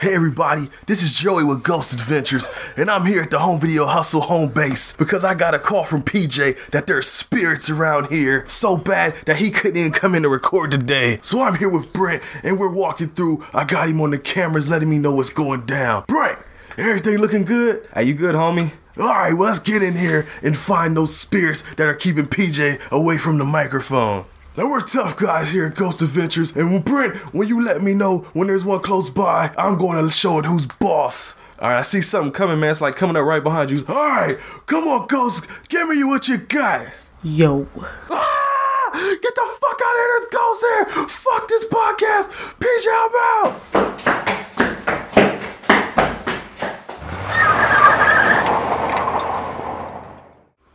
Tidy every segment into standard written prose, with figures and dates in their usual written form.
Hey everybody, this is Joey with Ghost Adventures, and I'm here at the Home Video Hustle home base because I got a call from PJ that there's spirits around here so bad that he couldn't even come in to record today. So I'm here with Brent, and we're walking through. I got him on the cameras letting me know what's going down. Brent, everything looking good? Are you good, homie? Alright, well, let's get in here and find those spirits that are keeping PJ away from the microphone. Now, we're tough guys here at Ghost Adventures, and Brent, when you let me know when there's one close by, I'm going to show it who's boss. Alright, I see something coming, man. It's like coming up right behind you. Alright, come on, Ghost. Give me what you got. Yo. Ah! Get the fuck out of here. There's ghosts here. Fuck this podcast. PJ, I'm out.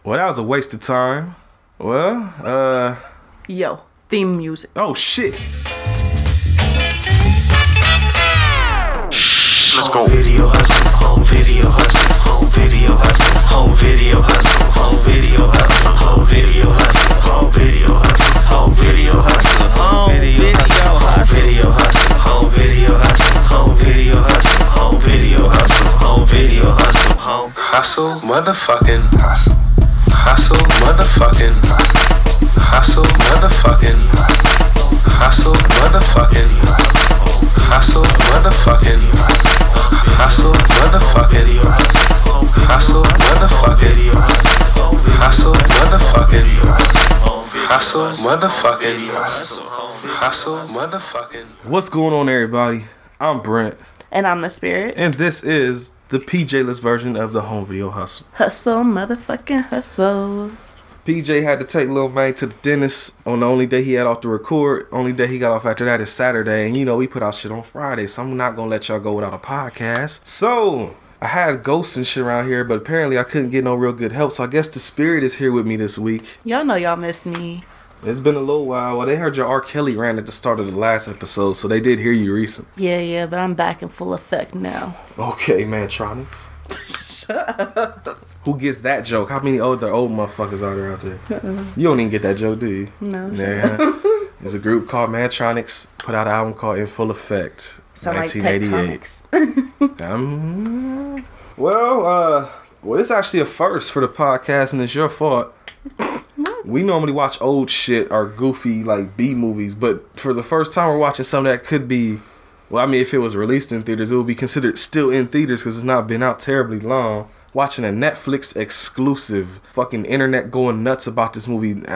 Well, that was a waste of time. Well, Yo, theme music. Oh, shit. Let's go. Home video hustle, home video hustle, home video hustle, home video hustle, home video hustle, home video hustle, home video hustle, home video hustle, home video hustle, home video hustle, home video hustle, home video hustle, home video hustle, home video hustle, home hustle, motherfucking hustle. Hustle, motherfucking hustle. Hustle, motherfucking hustle. Hustle, motherfucking hustle. Hustle, motherfucking hustle. Hustle, motherfucking hustle. Hustle, motherfucking hustle. Hustle, motherfucking hustle. Hustle, motherfucking hustle. Hustle, motherfucking. What's going on, everybody? I'm Brent. And I'm the Spirit. And this is the PJ-less version of the Home Video Hustle. Hustle, motherfucking hustle. PJ had to take Lil Mae to the dentist on the only day he had off to record. Only day he got off after that is Saturday. And you know, we put out shit on Friday, so I'm not going to let y'all go without a podcast. So, I had ghosts and shit around here, but apparently I couldn't get no real good help. So I guess the Spirit is here with me this week. Y'all know y'all miss me. It's been a little while. Well, they heard your R. Kelly rant at the start of the last episode, so they did hear you recently. Yeah, but I'm back in full effect now. Okay, Mantronics. Shut up. Who gets that joke? How many old motherfuckers are there out there? You don't even get that joke, do you? No. Nah. There's a group called Mantronics, put out an album called In Full Effect, so 1988. Well, it's actually a first for the podcast, and it's your fault. We normally watch old shit or goofy, like, B-movies, but for the first time, we're watching something that could be... Well, I mean, if it was released in theaters, it would be considered still in theaters because it's not been out terribly long. Watching a Netflix exclusive, fucking internet going nuts about this movie. And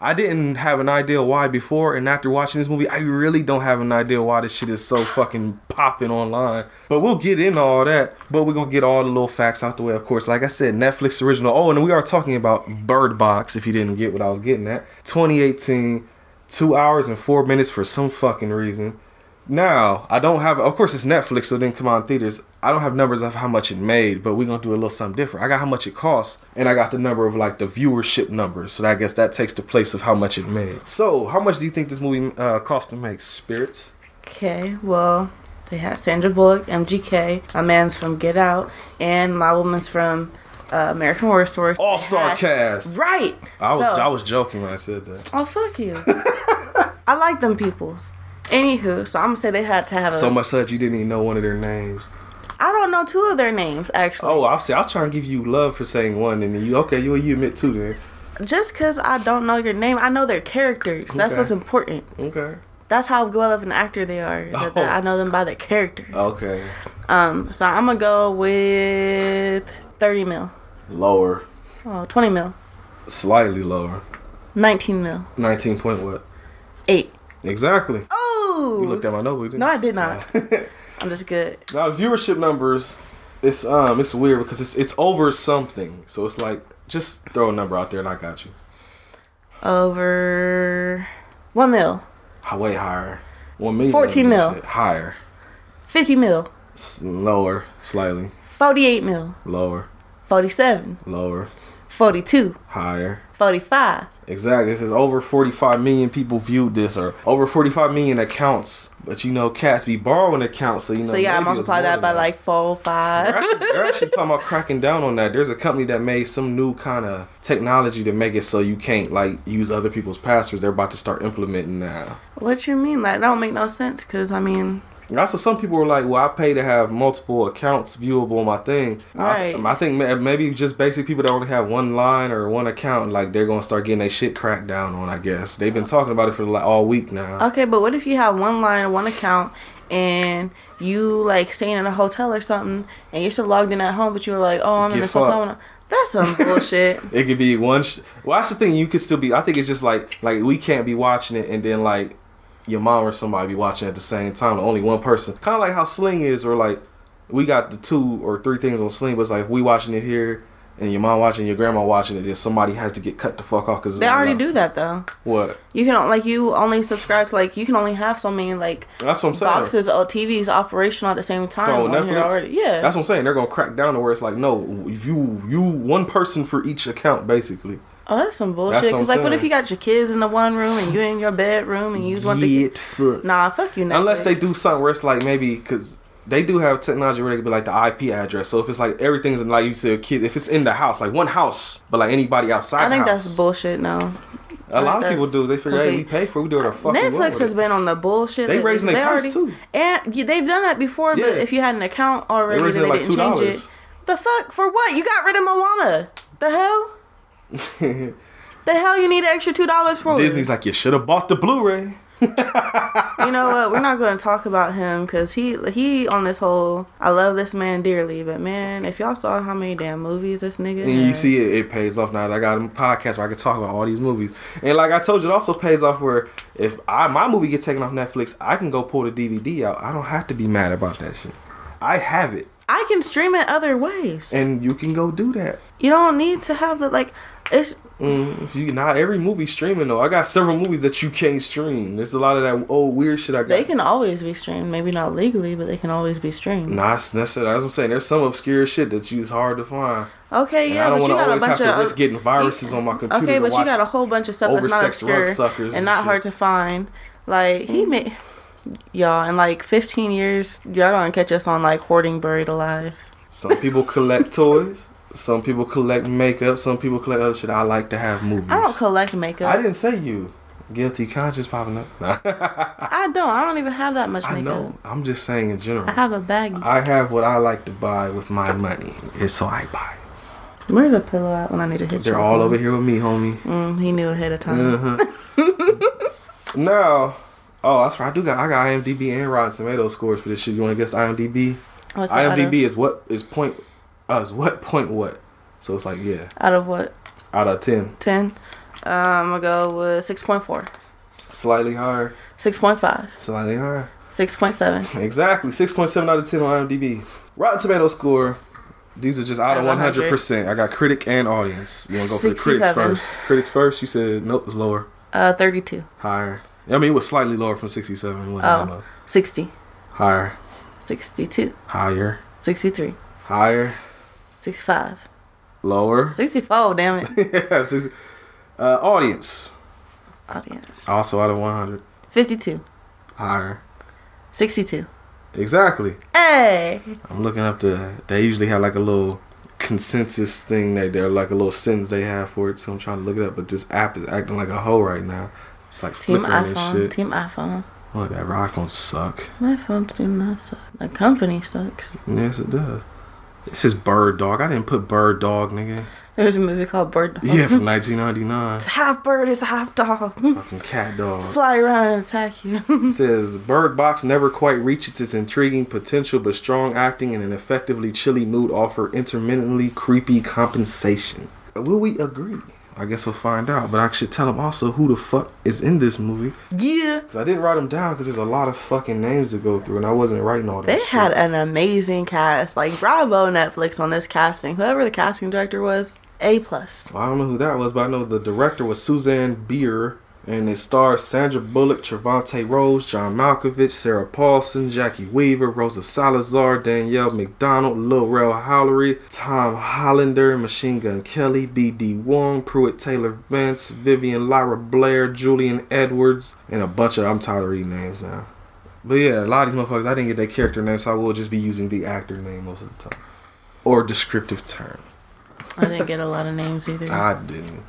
I didn't have an idea why before, and after watching this movie, I really don't have an idea why this shit is so fucking popping online. But we'll get into all that, but we're going to get all the little facts out the way, of course. Like I said, Netflix original. Oh, and we are talking about Bird Box, if you didn't get what I was getting at. 2018, 2 hours and 4 minutes for some fucking reason. Now, I don't have... Of course, it's Netflix, so it didn't come out in theaters. I don't have numbers of how much it made, but we're going to do a little something different. I got how much it costs, and I got the number of, like, the viewership numbers. So I guess that takes the place of how much it made. So, how much do you think this movie cost to make, Spirit? Okay, well, they had Sandra Bullock, MGK, my man's from Get Out, and my woman's from... American Horror Story. All-star cast. Right. I was joking when I said that. Oh, fuck you. I like them peoples. Anywho, so I'm going to say they had to have a... So much so that you didn't even know one of their names. I don't know two of their names, actually. Oh, I'll try and give you love for saying one, and then you admit two then. Just because I don't know your name, I know their characters. Okay. That's what's important. Okay. That's how well of an actor they are. I know them by their characters. Okay. So I'm going to go with 30 mil. Lower. Oh, 20 mil. Slightly lower. 19 mil. 19 point what? 8. Exactly. Oh! You looked at my notebook, didn't you? No, I did not. I'm just good. Now, viewership numbers, it's weird because it's over something. So it's like, just throw a number out there and I got you. Over 1 mil. Way higher. 1 million. 14 mil. Shit. Higher. 50 mil. Lower, slightly. 48 mil. Lower. 47. Lower. 42. Higher. 45. Exactly. It says over 45 million people viewed this, or over 45 million accounts. But you know, cats be borrowing accounts, so you know. So yeah, I multiply that by like 4 or 5. They're actually talking about cracking down on that. There's a company that made some new kind of technology to make it so you can't like use other people's passwords. They're about to start implementing that. What you mean? That don't make no sense, because I mean, And also, some people were like, well, I pay to have multiple accounts viewable on my thing. Right. I think maybe just basically people that only have one line or one account, like, they're going to start getting their shit cracked down on, I guess. They've been talking about it for like all week now. Okay, but what if you have one line or one account and you, like, staying in a hotel or something and you're still logged in at home, but you were like, oh, I'm in this hotel. That's some bullshit. It could be one... well, that's the thing. You could still be... I think it's just like we can't be watching it and then, like, your mom or somebody be watching at the same time. Only one person. Kind of like how Sling is, or like we got the 2 or 3 things on Sling, but it's like if we watching it here and your mom watching, your grandma watching it, then somebody has to get cut the fuck off because they already do that though. What? You can like you only subscribe to like you can only have so many like that's what I'm saying boxes or TVs operational at the same time. So on Netflix already. Yeah, that's what I'm saying. They're gonna crack down to where it's like no, you one person for each account basically. Oh, that's some bullshit. That's what what if you got your kids in the one room and you in your bedroom and you want fucked. Nah, fuck you. Netflix. Unless they do something where it's like maybe because they do have technology where they could be like the IP address. So if it's like everything's in, like you said, if it's in the house, like one house, but like anybody outside. I think that's bullshit. No. A lot of people do. They figure, hey, we pay for it. We do it our fucking Netflix world. Has been on the bullshit. They raising their price too. And they've done that before. Yeah. But if you had an account already, then they like didn't $2. Change it. The fuck for what? You got rid of Moana. The hell. The hell you need an extra $2 for? Disney's like, you should have bought the Blu-ray. You know what? We're not going to talk about him because he on this whole. I love this man dearly, but man, if y'all saw how many damn movies this nigga. And had. You see it pays off now. I got a podcast where I can talk about all these movies, and like I told you, it also pays off where if my movie get taken off Netflix, I can go pull the DVD out. I don't have to be mad about that shit. I have it. I can stream it other ways, and you can go do that. You don't need to have the like. It's not every movie streaming though. I got several movies that you can't stream. There's a lot of that old weird shit I got. They can always be streamed. Maybe not legally, but they can always be streamed. Nah, that's what I'm saying. There's some obscure shit that you's hard to find. Okay, and yeah, but you got a bunch of risk getting viruses on my computer. Okay, but you got a whole bunch of stuff that's not obscure and not hard to find. Like he made y'all in like 15 years, y'all gonna catch us on like hoarding buried alive. Some people collect toys. Some people collect makeup. Some people collect other shit. I like to have movies. I don't collect makeup. I didn't say you. Guilty conscience popping up. I don't even have that much makeup. I know. I'm just saying in general. I have a baggie. I have what I like to buy with my money. And so I buy it. Where's a pillow at when I need to hit you? They're all over here with me, homie. He knew ahead of time. Uh-huh. Now, that's right. I got IMDb and Rotten Tomatoes scores for this shit. You want to guess IMDb? What's IMDb is what is point... what point what? So it's like, yeah. Out of what? Out of 10. 10. I'm going to go with 6.4. Slightly higher. 6.5. Slightly higher. 6.7. Exactly. 6.7 out of 10 on IMDb. Rotten Tomato score. These are just out of 100%. I got critic and audience. You want to go for the critics first? Critics first? You said, nope, it's lower. 32. Higher. I mean, it was slightly lower from 67. Oh, 60. Higher. 62. Higher. 63. Higher. 65. Lower. 64, damn it. Yeah, 60. Audience. Also out of 100. 52. Higher. 62. Exactly. Hey. I'm looking up they usually have like a little consensus thing that they're like a little sentence they have for it, so I'm trying to look it up, but this app is acting like a hoe right now. It's like Team flickering iPhone, and shit. Team iPhone. Whatever, iPhones suck. My phones do not suck. The company sucks. Yes, it does. This is Bird Dog. I didn't put Bird Dog, nigga. There's a movie called Bird Dog. Yeah, from 1999. It's half bird, it's half dog. Fucking cat dog. Fly around and attack you. It says, Bird Box never quite reaches its intriguing potential, but strong acting and an effectively chilly mood offer intermittently creepy compensation. Will we agree? I guess we'll find out. But I should tell them also who the fuck is in this movie. Yeah. Because I didn't write them down because there's a lot of fucking names to go through. And I wasn't writing all that shit. They had an amazing cast. Like, bravo Netflix on this casting. Whoever the casting director was, A+. Well, I don't know who that was, but I know the director was Suzanne Bier. And it stars Sandra Bullock, Trevante Rose, John Malkovich, Sarah Paulson, Jackie Weaver, Rosa Salazar, Danielle McDonald, Lil Rel Howery, Tom Hollander, Machine Gun Kelly, B.D. Wong, Pruitt Taylor Vance, Vivian Lyra Blair, Julian Edwards, and a bunch of... I'm tired of reading names now. But yeah, a lot of these motherfuckers, I didn't get their character name, so I will just be using the actor name most of the time. Or descriptive term. I didn't get a lot of names either. I didn't.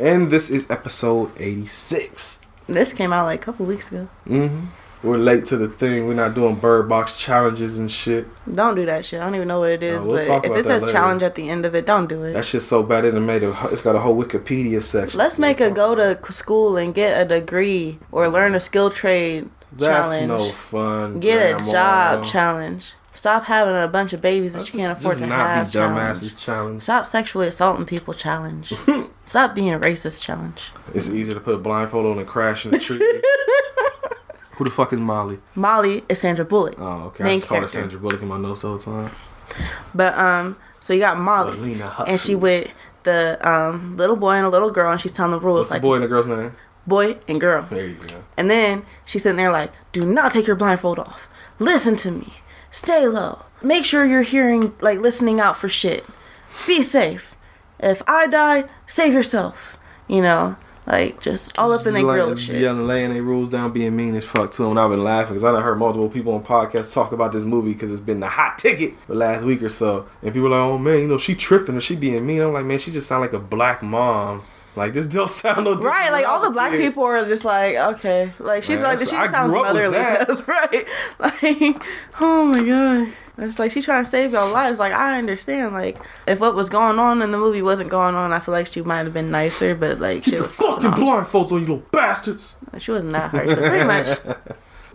And this is episode 86. This came out like a couple weeks ago. Mm-hmm. We're late to the thing. We're not doing Bird Box challenges and shit. Don't do that shit. I don't even know what it is. No, we'll but if it says later. Challenge at the end of it, don't do it. That shit's so bad. It's got a whole Wikipedia section. Let's make a go to school and get a degree or learn a skill trade challenge. That's no fun. Get a job challenge. Stop having a bunch of babies that you can't afford to have. Just not be dumbasses challenge. Stop sexually assaulting people challenge. Stop being racist challenge. It's easier to put a blindfold on and crash in the tree. Who the fuck is Molly? Molly is Sandra Bullock. Oh, okay. Main I just called her Sandra Bullock in my notes all the time. But, so you got Molly. And she with the little boy and a little girl, and she's telling the rules. What's like, the boy and the girl's name? Boy and girl. There you go. And then she's sitting there like, do not take your blindfold off. Listen to me. Stay low. Make sure you're hearing, like, listening out for shit. Be safe. If I die, save yourself. You know? Like, just all up in their grill and shit. Yelling, laying their rules down, being mean as fuck to them. And I've been laughing because I done heard multiple people on podcasts talk about this movie because it's been the hot ticket the last week or so. And people are like, oh, man, you know, she tripping or she being mean. I'm like, man, she just sound like a black mom. Like, this don't sound no different. Right, like, all the black people are just like, okay. Like, she's man, like, she sounds motherly to us, right? Like, oh, my God. It's like, she trying to save your lives. Like, I understand. Like, if what was going on in the movie wasn't going on, I feel like she might have been nicer, but, like, she was fucking blindfolds on you little bastards. She wasn't that harsh, but pretty much.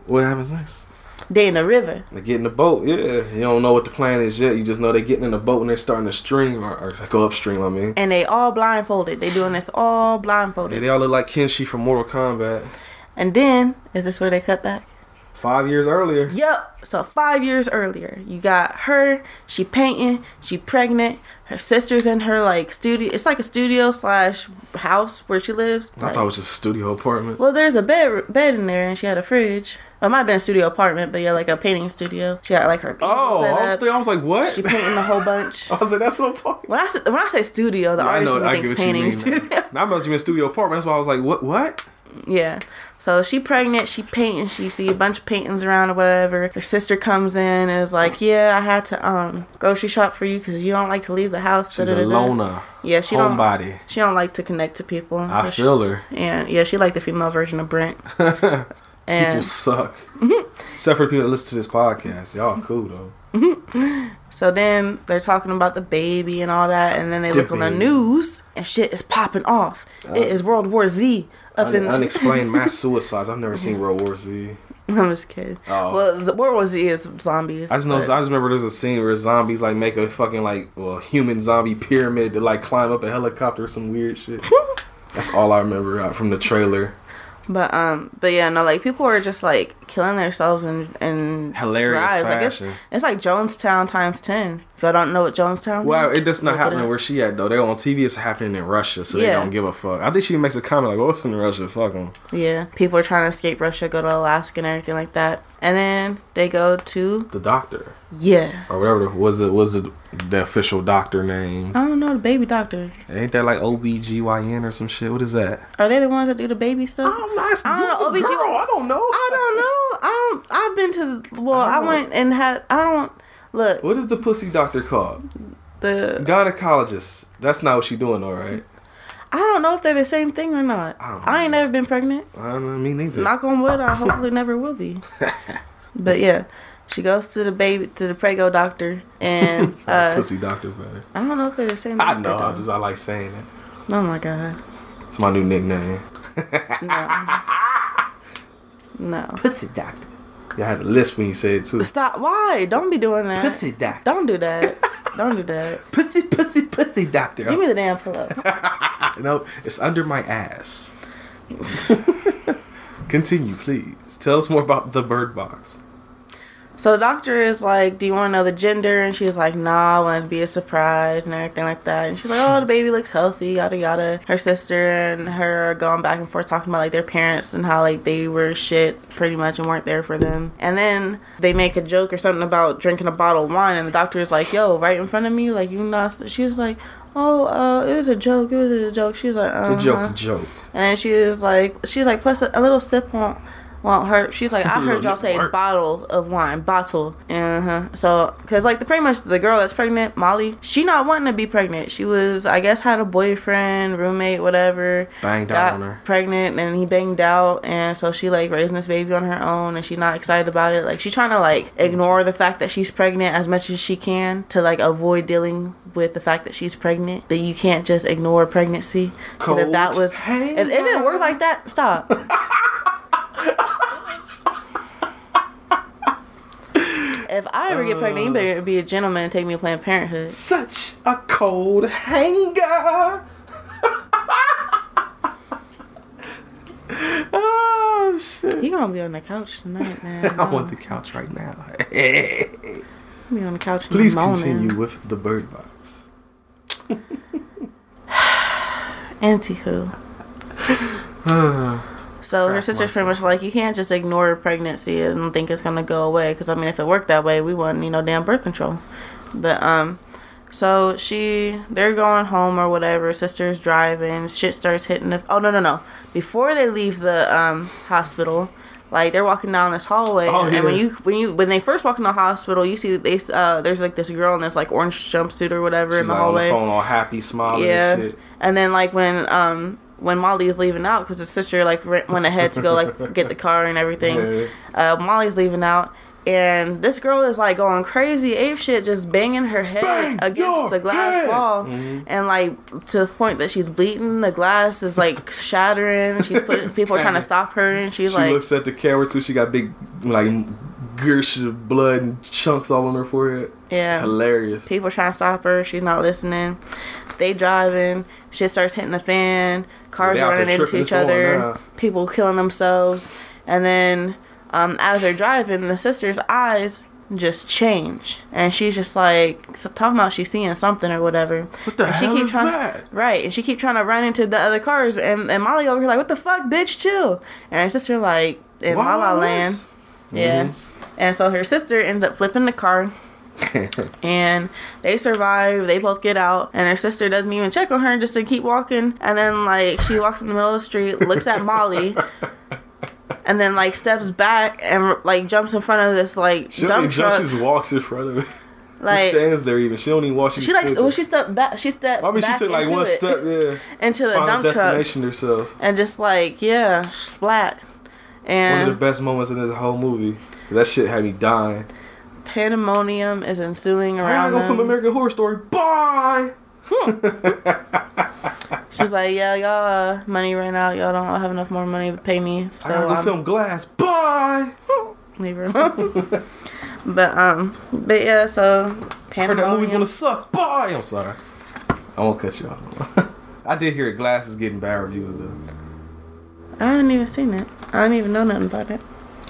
What happens next? They in the river. They get in the boat, yeah. You don't know what the plan is yet. You just know they getting in the boat and they're starting to stream, or go upstream, I mean. And they all blindfolded. They doing this all blindfolded. Yeah, they all look like Kenshi from Mortal Kombat. And then, is this where they cut back? 5 years earlier. Yep. So 5 years earlier, you got her. She painting. She pregnant. Her sister's in her like studio. It's like a studio slash house where she lives. I thought it was just a studio apartment. Well, there's a bed in there, and she had a fridge. It might have been a studio apartment, but yeah, like a painting studio. She had like her pencil set up. I was like, what? She painting a whole bunch. I was like, that's what I'm talking about. When I say studio, the artist thinks painting studio. I must have been studio apartment. That's why I was like, what? Yeah. So she pregnant, she painting, she see a bunch of paintings around or whatever. Her sister comes in and is like, yeah, I had to grocery shop for you because you don't like to leave the house. She's a loner. Yeah, she don't like to connect to people. I feel her. And yeah, she like the female version of Brent. And people suck. Except for the people that listen to this podcast. Y'all cool though. So then they're talking about the baby and all that, and then they look on the news and shit is popping off. It is World War Z up in unexplained mass suicides. I've never seen World War Z. I'm just kidding. Oh. Well, World War Z is zombies. I just remember there's a scene where zombies like make a fucking human zombie pyramid to like climb up a helicopter or some weird shit. That's all I remember from the trailer. But yeah, no, like people are just like killing themselves and hilarious drives. Fashion. Like it's like Jonestown times 10. If y'all don't know what Jonestown is, well, it does not happen where she at though. They on TV. It's happening in Russia, so they don't give a fuck. I think she makes a comment like, "Oh, it's in Russia. Fuck them." Yeah, people are trying to escape Russia, go to Alaska and everything like that, and then they go to the doctor. Yeah, or whatever was it the official doctor name? I don't know, the baby doctor. Ain't that like OBGYN or some shit? What is that? Are they the ones that do the baby stuff? I don't know. Girl, I don't know. Look. What is the pussy doctor called? The gynecologist. That's not what she doing, all right. I don't know if they're the same thing or not. I ain't never been pregnant. I don't know, me neither. Knock on wood. I hopefully never will be. But yeah. She goes to the prego doctor and pussy doctor, better. I don't know if they're the same. I know. I like saying it. Oh my God. It's my new nickname. No. Pussy doctor. You had a lisp when you said it too. Stop. Why? Don't be doing that. Pussy doctor. Don't do that. Don't do that. Pussy doctor. Give me the damn pillow. No, it's under my ass. Continue, please. Tell us more about the Bird Box. So the doctor is like, do you want to know the gender? And she's like, nah, I want to be a surprise and everything like that. And she's like, oh, the baby looks healthy, yada, yada. Her sister and her are going back and forth talking about like their parents and how like they were shit pretty much and weren't there for them. And then they make a joke or something about drinking a bottle of wine. And the doctor is like, yo, right in front of me, like, you not. She's like, oh, it was a joke. It was a joke. She's like, uh-huh. It's a joke. And she was like, plus a little sip on Well, she's like, I heard y'all say bottle of wine, bottle. So, because, like, pretty much the girl that's pregnant, Molly, she not wanting to be pregnant. She was, I guess, had a boyfriend, roommate, whatever. Banged out on her. Pregnant, and he banged out, and so she, like, raising this baby on her own, and she not excited about it. Like, she trying to, like, ignore the fact that she's pregnant as much as she can to, like, avoid dealing with the fact that she's pregnant. That you can't just ignore pregnancy. Because if that was... If it worked like that, stop. If I ever get pregnant, you better be a gentleman and take me to Planned Parenthood. Such a cold hanger. Oh, shit. You're going to be on the couch tonight, man. I want the couch right now. Be on the couch. Please continue with the Bird Box. Antiho. So her sister's pretty much like, you can't just ignore pregnancy and think it's going to go away. Because, I mean, if it worked that way, we wouldn't, damn birth control. But, so they're going home or whatever. Sister's driving. Shit starts hitting the... Oh, no. Before they leave the hospital... Like, they're walking down this hallway, and when they first walk in the hospital, you see there's like this girl in this like orange jumpsuit or whatever. She's in the hallway. On the phone, all happy, smiling. Yeah, and shit. And then like when Molly's leaving out, because her sister like went ahead to go like get the car and everything. Yeah. Molly's leaving out, and this girl is like going crazy ape shit, just banging her head against the glass wall, and like to the point that she's bleeding. The glass is like shattering. People are trying to stop her, and she like looks at the camera too. She got big like gursh of blood and chunks all on her forehead. Yeah, hilarious. People trying to stop her. She's not listening. They driving. Shit starts hitting the fan. Cars running into each other. People killing themselves, and then. As they're driving, the sister's eyes just change, and she's just like talking about she's seeing something or whatever. What the hell is that? Right, and she keep trying to run into the other cars, and Molly over here like, what the fuck, bitch, chill. And her sister like in La La Land, yeah. And so her sister ends up flipping the car. And they survive. They both get out, and her sister doesn't even check on her, just to keep walking. And then like she walks in the middle of the street, looks at Molly. And then, like, steps back and, like, jumps in front of this, like, dump truck. She just walks in front of it. Like, she stands there even. She don't even walk. She stepped back. She took, like, one step, into the dump truck. Destination herself. And just, like, splat. And one of the best moments in this whole movie. That shit had me dying. Pandemonium is ensuing around them. I go from American Horror Story. Bye! She's like, y'all money ran out. Y'all don't have enough more money to pay me. So I gotta go film Glass. Bye. Leave her alone. But yeah. So Pandemonium. I heard that movie's gonna suck. Bye. I'm sorry. I won't cut you off. I did hear Glass is getting bad reviews though. I haven't even seen it. I don't even know nothing about it.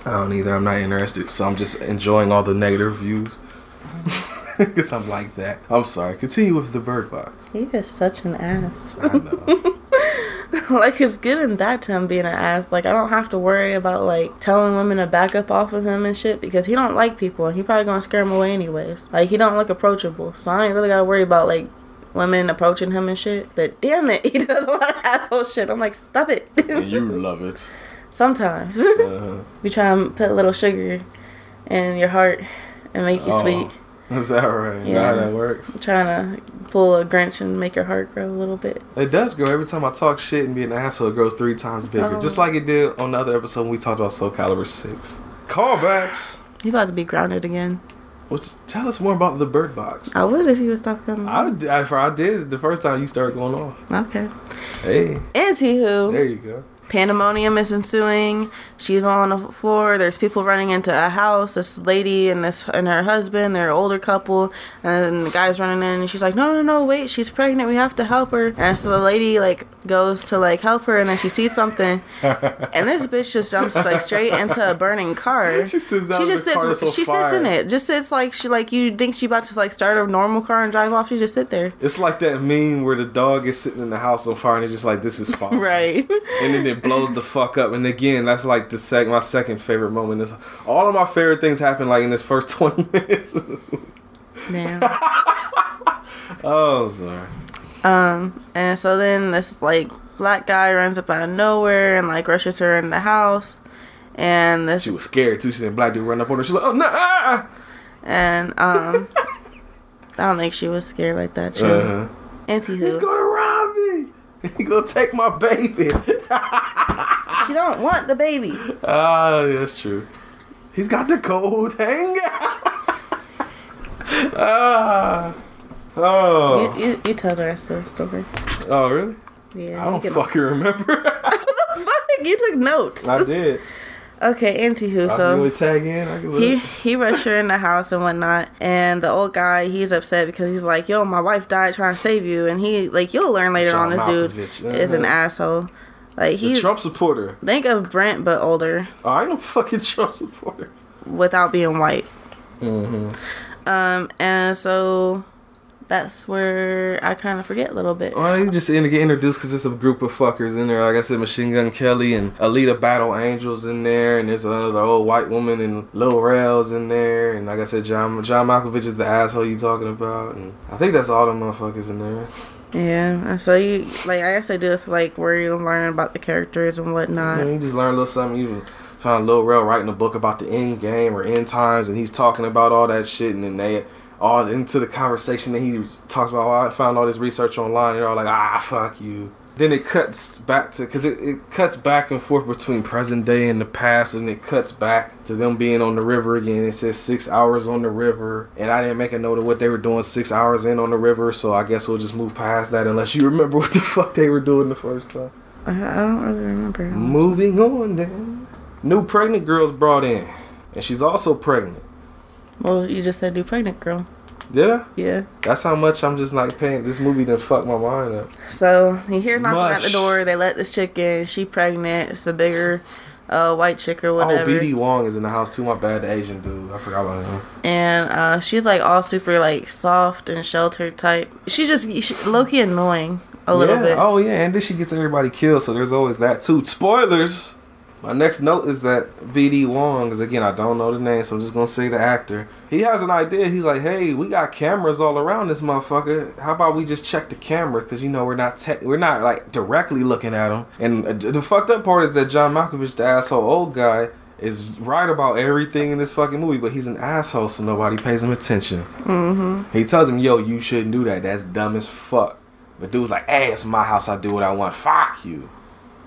I don't either. I'm not interested. So I'm just enjoying all the negative reviews. Because I'm like that. I'm sorry. Continue with the Bird Box. He is such an ass. I know. Like, it's good in that to him being an ass. Like, I don't have to worry about, like, telling women to back up off of him and shit. Because he don't like people. And he probably going to scare him away anyways. Like, he don't look approachable. So I ain't really got to worry about, like, women approaching him and shit. But damn it, he does a lot of asshole shit. I'm like, stop it. You love it. Sometimes. You try and put a little sugar in your heart and make you sweet. Is that right? Is that how that works? I'm trying to pull a Grinch and make your heart grow a little bit. It does grow. Every time I talk shit and be an asshole, it grows 3 times bigger. Just like it did on the other episode when we talked about Soul Calibur 6. Callbacks! You about to be grounded again. Well, tell us more about the Bird Box. I would if you would stop coming on. I did the first time you started going off. Okay. Hey. Anywho. There you go. Pandemonium is ensuing. She's on the floor. There's people running into a house. This lady and her husband. They're an older couple. And the guy's running in. And she's like, no, wait. She's pregnant. We have to help her. And so the lady, like, goes to, like, help her. And then she sees something. And this bitch just jumps, like, straight into a burning car. She sits in it. Just sits like she, like, you think she about to, like, start a normal car and drive off. You just sit there. It's like that meme where the dog is sitting in the house on fire. And it's just like, this is fine. Right. And then it blows the fuck up. And again, that's like my second favorite moment. Is all of my favorite things happen like in this first 20 minutes. Damn. Oh, sorry. And so then this like black guy runs up out of nowhere and like rushes her in the house. And this, she was scared too. She said, black dude run up on her. She's like, oh no! Nah. And I don't think she was scared like that. She Auntie who? He's gonna rob me. He's gonna take my baby. She don't want the baby. Oh, yeah, that's true. He's got the cold hanger. Oh. You told her I saw the story. Oh, really? Yeah. I don't fucking remember. You took notes. I did. Okay, anywho, so really tag in. I can look. He rushed her in the house and whatnot, and the old guy, he's upset because he's like, yo, my wife died trying to save you, and he like, you'll learn later John on this Malkovich. Dude is an asshole. Like he's a Trump supporter. Think of Brent but older. Oh, I'm a fucking Trump supporter without being white. Mm-hmm. And so that's where I kind of forget a little bit. Well, you just get introduced because it's a group of fuckers in there. Like I said, Machine Gun Kelly and Alita Battle Angel's in there. And there's another old white woman and Lil Rel's in there. And like I said, John Malkovich is the asshole you talking about. And I think that's all them motherfuckers in there. Yeah. And so you, like I actually do this, like where you learn about the characters and whatnot. Yeah, you just learn a little something. You find Lil Rel writing a book about the end game or end times. And he's talking about all that shit. And then they... all into the conversation that he talks about, oh, I found all this research online, and they're all like, ah, fuck you. Then it cuts back to, because it cuts back and forth between present day and the past, and it cuts back to them being on the river again. It says 6 hours on the river, and I didn't make a note of what they were doing 6 hours in on the river, so I guess we'll just move past that unless you remember what the fuck they were doing the first time. I don't really remember. Moving on then. New pregnant girl's brought in, and she's also pregnant. Well, you just said new pregnant girl. Did I? Yeah. That's how much I'm just like paying. This movie done fucked my mind up. So, you hear knocking at the door. They let this chick in. She pregnant. It's a bigger white chick or whatever. Oh, B.D. Wong is in the house too. My bad, the Asian dude. I forgot about him. And she's like all super like soft and sheltered type. She's just low-key annoying a little bit. Oh, yeah. And then she gets everybody killed. So, there's always that too. Spoilers! My next note is that B.D. Wong, because again, I don't know the name, so I'm just going to say the actor. He has an idea. He's like, hey, we got cameras all around this motherfucker. How about we just check the camera? Because, you know, we're not like directly looking at him. And the fucked up part is that John Malkovich, the asshole old guy, is right about everything in this fucking movie, but he's an asshole, so nobody pays him attention. Mm-hmm. He tells him, yo, you shouldn't do that. That's dumb as fuck. But dude's like, hey, it's my house. I do what I want. Fuck you.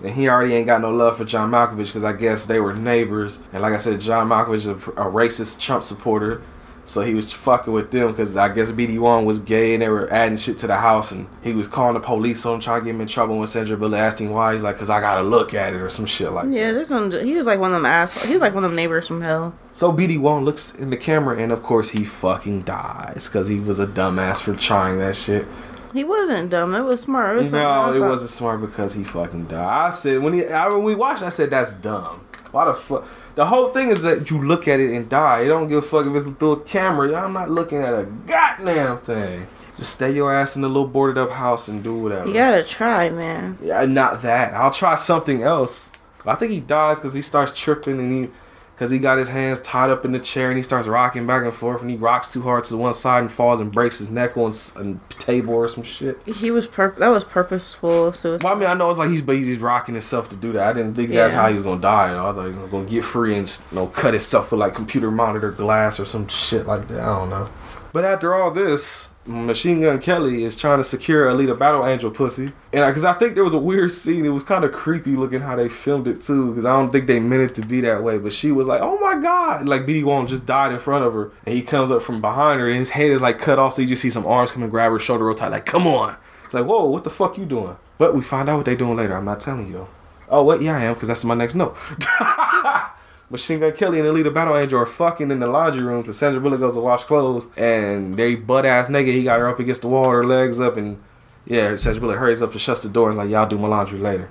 And he already ain't got no love for John Malkovich because I guess they were neighbors. And like I said, John Malkovich is a racist Trump supporter. So he was fucking with them because I guess B.D. Wong was gay and they were adding shit to the house. And he was calling the police on him, trying to get him in trouble with Sandra Bullock, asking why. He's like, because I got to look at it or some shit like that. Yeah, he was like one of them assholes. He was like one of them neighbors from hell. So B.D. Wong looks in the camera and of course he fucking dies because he was a dumbass for trying that shit. He wasn't dumb. It was smart. It wasn't smart because he fucking died. I said when we watched, I said that's dumb. Why the fuck? The whole thing is that you look at it and die. You don't give a fuck if it's through a camera. I'm not looking at a goddamn thing. Just stay your ass in the little boarded up house and do whatever. You gotta try, man. Yeah, not that. I'll try something else. I think he dies because he starts tripping and because he got his hands tied up in the chair and he starts rocking back and forth and he rocks too hard to one side and falls and breaks his neck on a table or some shit. He was that was purposeful suicide. Well, I mean, I know it's like he's rocking himself to do that. I didn't think that's how he was gonna die at all. I thought he was gonna get free and just, you know, cut himself with like computer monitor glass or some shit like that. I don't know. But after all this, Machine Gun Kelly is trying to secure Alita Battle Angel pussy. And because I think there was a weird scene. It was kind of creepy looking how they filmed it too. Because I don't think they meant it to be that way. But she was like, oh my God. Like B.D. Wong just died in front of her. And he comes up from behind her. And his head is like cut off. So you just see some arms come and grab her shoulder real tight. Like, come on. It's like, whoa, what the fuck you doing? But we find out what they doing later. I'm not telling you though. Oh, wait, yeah, I am. Because that's my next note. Machine Gun Kelly and Alita Battle Angel are fucking in the laundry room because Sandra Bullock goes to wash clothes and they butt-ass naked. He got her up against the wall, her legs up, and yeah, Sandra Bullock hurries up and shuts the door and is like, y'all do my laundry later.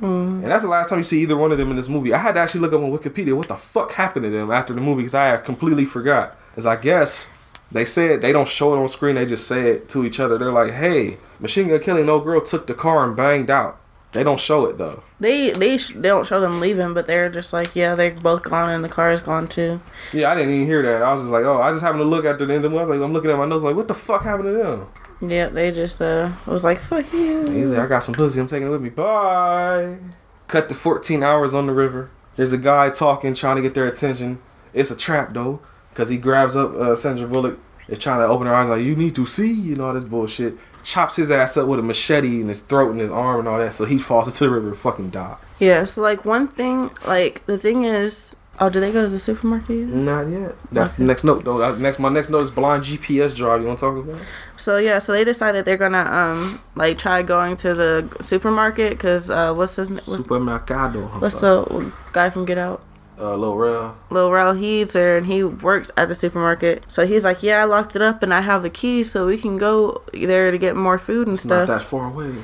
Mm. And that's the last time you see either one of them in this movie. I had to actually look up on Wikipedia what the fuck happened to them after the movie because I had completely forgot. Because I guess they said they don't show it on screen, they just say it to each other. They're like, hey, Machine Gun Kelly and old girl took the car and banged out. They don't show it, though. They don't show them leaving, but they're just like, yeah, they're both gone and the car is gone, too. Yeah, I didn't even hear that. I was just like, oh, I just happened to look after the end of the movie. I was like, I'm looking at my notes like, what the fuck happened to them? Yeah, they just was like, fuck you. He's like, I got some pussy. I'm taking it with me. Bye. Cut to 14 hours on the river. There's a guy talking, trying to get their attention. It's a trap, though, because he grabs up Sandra Bullock. Is trying to open her eyes like, you need to see, you know, all this bullshit. Chops his ass up with a machete in his throat and his arm and all that, so he falls into the river and fucking dies. Yeah, so, like, one thing, like, the thing is... Oh, do they go to the supermarket yet? Not yet. That's okay. The next note, though. My next note is blind GPS drive. You want to talk about it? So, yeah, so they decide that they're going to, like, try going to the supermarket because, what's his name? Supermercado. What's the guy from Get Out? Lil Rel. Lil Rel, he eats there, and he works at the supermarket. So he's like, yeah, I locked it up, and I have the key, so we can go there to get more food and it's stuff. It's not that far away.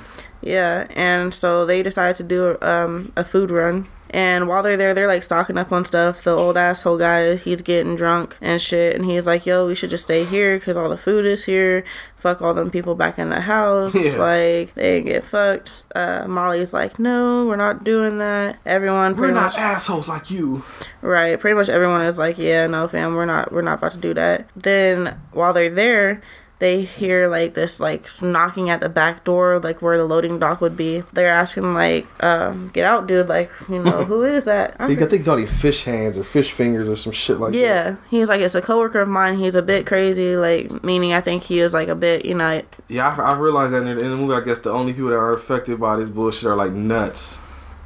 Yeah, and so they decide to do a food run. And while they're there, they're, like, stocking up on stuff. The old asshole guy, he's getting drunk and shit. And he's like, yo, we should just stay here because all the food is here. Fuck all them people back in the house. Yeah. Like, they ain't get fucked. Molly's like, no, we're not doing that. Everyone pretty much... We're not assholes like you. Right. Pretty much everyone is like, yeah, no, fam, we're not about to do that. Then while they're there... They hear, like, this, like, knocking at the back door, like, where the loading dock would be. They're asking, like, get out, dude. Like, you know, who is that? So I think he called him fish hands or fish fingers or some shit like that. Yeah. He's like, it's a coworker of mine. He's a bit crazy, like, meaning I think he is, like, a bit, you know. Yeah, I realized that in the movie, I guess the only people that are affected by this bullshit are, like, nuts.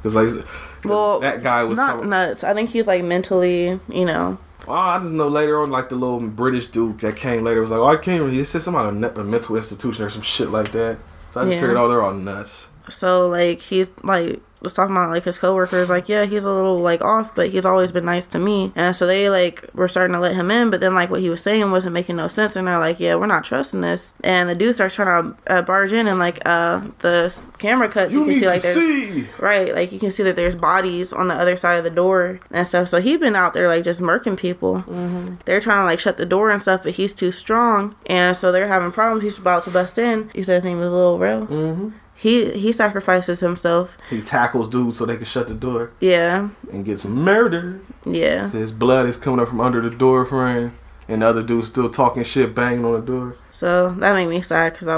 Because, like, well, that guy was... Not nuts. I think he's, like, mentally, you know... Oh, I just know later on, like, the little British dude that came later was like, oh, I can't really... It said something about a mental institution or some shit like that. So I just figured, oh, they're all nuts. So, like, he's, like... was talking about, like, his coworkers, like, yeah, he's a little, like, off, but he's always been nice to me. And so they, like, were starting to let him in, but then, like, what he was saying wasn't making no sense, and they're like, yeah, we're not trusting this. And the dude starts trying to barge in, and, like, the camera cuts, you can see, like, there's... Right, like, you can see that there's bodies on the other side of the door and stuff. So he'd been out there, like, just murking people. Mm-hmm. They're trying to, like, shut the door and stuff, but he's too strong, and so they're having problems. He's about to bust in. He said his name was Lil Rel. Mm-hmm. He sacrifices himself. He tackles dudes so they can shut the door. Yeah. And gets murdered. Yeah. His blood is coming up from under the door frame. And the other dude's still talking shit, banging on the door. So that made me sad because I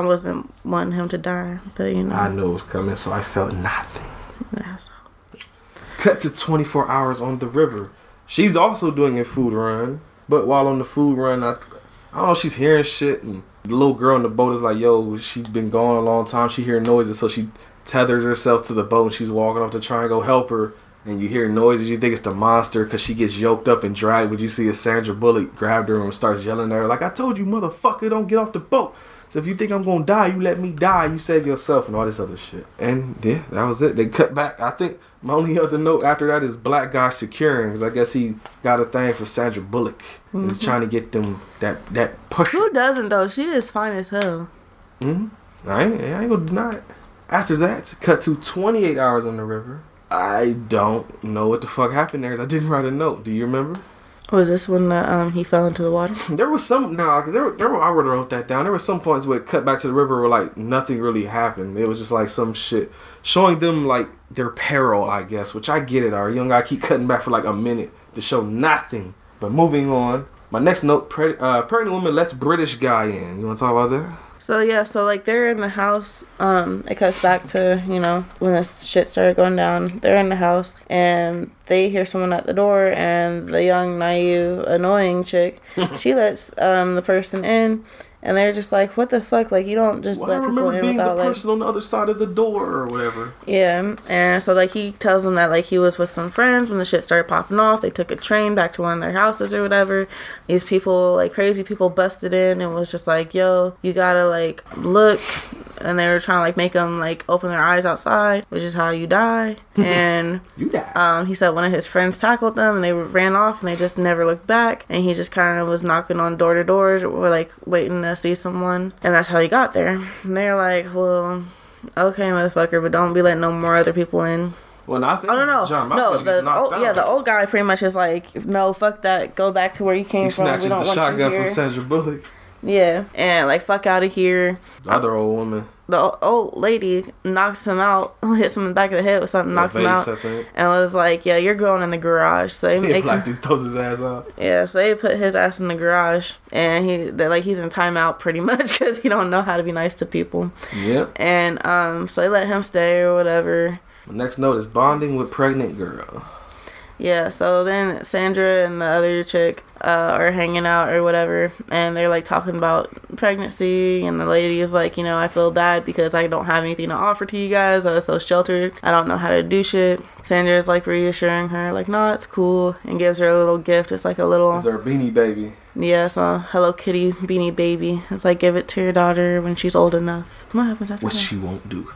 wasn't wanting him to die. But, you know. I knew it was coming, so I felt nothing. That's all. Cut to 24 hours on the river. She's also doing a food run. But while on the food run, I don't know, she's hearing shit and... The little girl in the boat is like, yo, she's been gone a long time. She hearing noises, so she tethers herself to the boat. And she's walking off to try and go help her. And you hear noises. You think it's the monster because she gets yoked up and dragged. But you see is Sandra Bullock grabbed her and starts yelling at her like, I told you, motherfucker, don't get off the boat. So if you think I'm going to die, you let me die. You save yourself and all this other shit. And yeah, that was it. They cut back. I think my only other note after that is black guy securing. Because I guess he got a thing for Sandra Bullock. Mm-hmm. And he's trying to get them that push. Who doesn't though? She is fine as hell. Mm-hmm. I ain't going to deny it. After that, cut to 28 hours on the river. I don't know what the fuck happened there. Because I didn't write a note. Do you remember? Was this when he fell into the water? There was some... Nah, because there were, I already wrote that down. There were some points where it cut back to the river where, like, nothing really happened. It was just, like, some shit. Showing them, like, their peril, I guess, which I get it. Our young guy keep cutting back for, like, a minute to show nothing. But moving on. My next note, pregnant woman lets British guy in. You want to talk about that? So, yeah, so, like, they're in the house. It cuts back to, you know, when this shit started going down. They're in the house, and they hear someone at the door, and the young, naive, annoying chick, she lets the person in, and they're just like, what the fuck? Like, you don't just let people in without, like... I remember being the person on the other side of the door or whatever. Yeah, and so, like, he tells them that, like, he was with some friends when the shit started popping off. They took a train back to one of their houses or whatever. These people, like, crazy people busted in and was just like, yo, you gotta, like, look... And they were trying to, like, make them, like, open their eyes outside, which is how you die. And you die. He said one of his friends tackled them, and they ran off, and they just never looked back. And he just kind of was knocking on door to doors or, like, waiting to see someone. And that's how he got there. And they're like, well, okay, motherfucker, but don't be letting no more other people in. Well, I think John Malkovich gets knocked out. Yeah, the old guy pretty much is like, no, fuck that. Go back to where you came from. He snatches the shotgun from Sandra Bullock. Yeah, and like, fuck out of here. The other old woman. The old lady knocks him out, hits him in the back of the head with something, knocks him out, and was like, yeah, you're going in the garage. So they black dude throws his ass out. Yeah, so they put his ass in the garage, and he's in timeout pretty much because he don't know how to be nice to people. Yep. And so they let him stay or whatever. My next note is bonding with pregnant girl. Yeah, so then Sandra and the other chick are hanging out or whatever, and they're, like, talking about pregnancy, and the lady is like, you know, I feel bad because I don't have anything to offer to you guys. I was so sheltered. I don't know how to do shit. Sandra's, like, reassuring her, like, no, it's cool, and gives her a little gift. It's, like, a little... It's her beanie baby. Yeah, so Hello Kitty beanie baby. It's like, give it to your daughter when she's old enough. What happens after that? What she won't do.